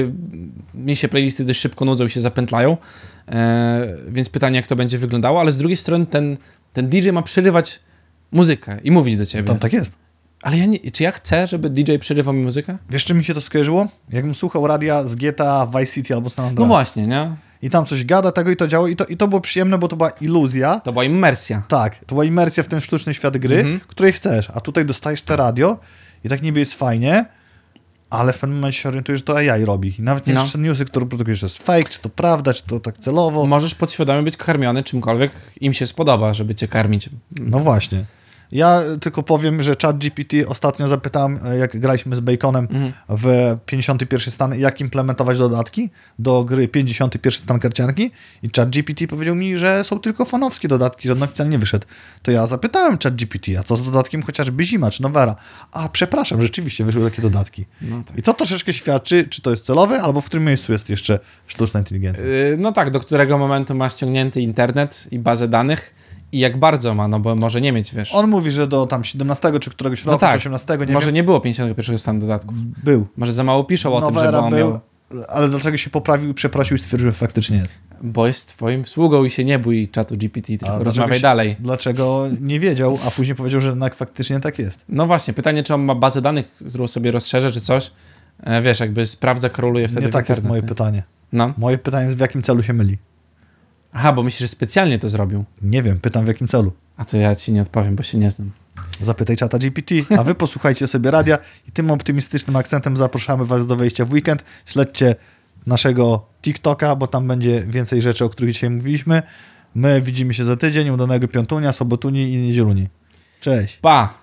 mi się playlisty dość szybko nudzą i się zapętlają, więc pytanie, jak to będzie wyglądało, ale z drugiej strony ten DJ ma przerywać muzykę i mówić do ciebie. Tam tak jest. Ale czy ja chcę, żeby DJ przerywał mi muzykę? Wiesz, czym mi się to skojarzyło? Jakbym słuchał radia z GTA, Vice City albo San Andreas. No właśnie, nie? I tam coś gada, tego i to działo i to było przyjemne, bo to była iluzja. To była immersja. Tak, to była immersja w ten sztuczny świat gry, której chcesz, a tutaj dostajesz te radio i tak niby jest fajnie, ale w pewnym momencie się orientujesz, że to AI robi. I nawet nie wiesz, czy newsy, które produkujesz, to jest fake, czy to prawda, czy to tak celowo. Możesz podświadomie być karmiony czymkolwiek im się spodoba, żeby cię karmić. No właśnie. Ja tylko powiem, że ChatGPT ostatnio zapytałem, jak graliśmy z Baconem w 51 stan, jak implementować dodatki do gry 51 stan karcianki i ChatGPT powiedział mi, że są tylko fanowskie dodatki, żaden oficjalnie nie wyszedł. To ja zapytałem ChatGPT, a co z dodatkiem chociażby Zima czy Nowera? A przepraszam, rzeczywiście wyszły takie dodatki. No tak. I to troszeczkę świadczy, czy to jest celowe, albo w którym miejscu jest jeszcze sztuczna inteligencja. No tak, do którego momentu masz ściągnięty internet i bazę danych. I jak bardzo ma, no bo może nie mieć, wiesz. On mówi, że do tam 17 czy któregoś roku, czy 18, nie może wiem. Nie było 51 stan dodatków. Był. Może za mało piszą o Nowera tym, żeby on miał... Ale dlaczego się poprawił, przeprosił i stwierdził, że faktycznie jest? Bo jest twoim sługą i się nie bój czatu GPT, tylko rozmawiaj dalej. Dlaczego nie wiedział, a później powiedział, że jednak faktycznie tak jest? No właśnie, pytanie, czy on ma bazę danych, którą sobie rozszerza, czy coś? Wiesz, jakby sprawdza, króluje wtedy. Nie tak jest moje pytanie. No. Moje pytanie jest, w jakim celu się myli? Aha, bo myślisz, że specjalnie to zrobił? Nie wiem, pytam w jakim celu. A to ja ci nie odpowiem, bo się nie znam. Zapytaj czata GPT, a wy posłuchajcie sobie radia i tym optymistycznym akcentem zapraszamy was do wejścia w weekend. Śledźcie naszego TikToka, bo tam będzie więcej rzeczy, o których dzisiaj mówiliśmy. My widzimy się za tydzień, udanego piątunia, sobotuni i niedzieluni. Cześć. Pa!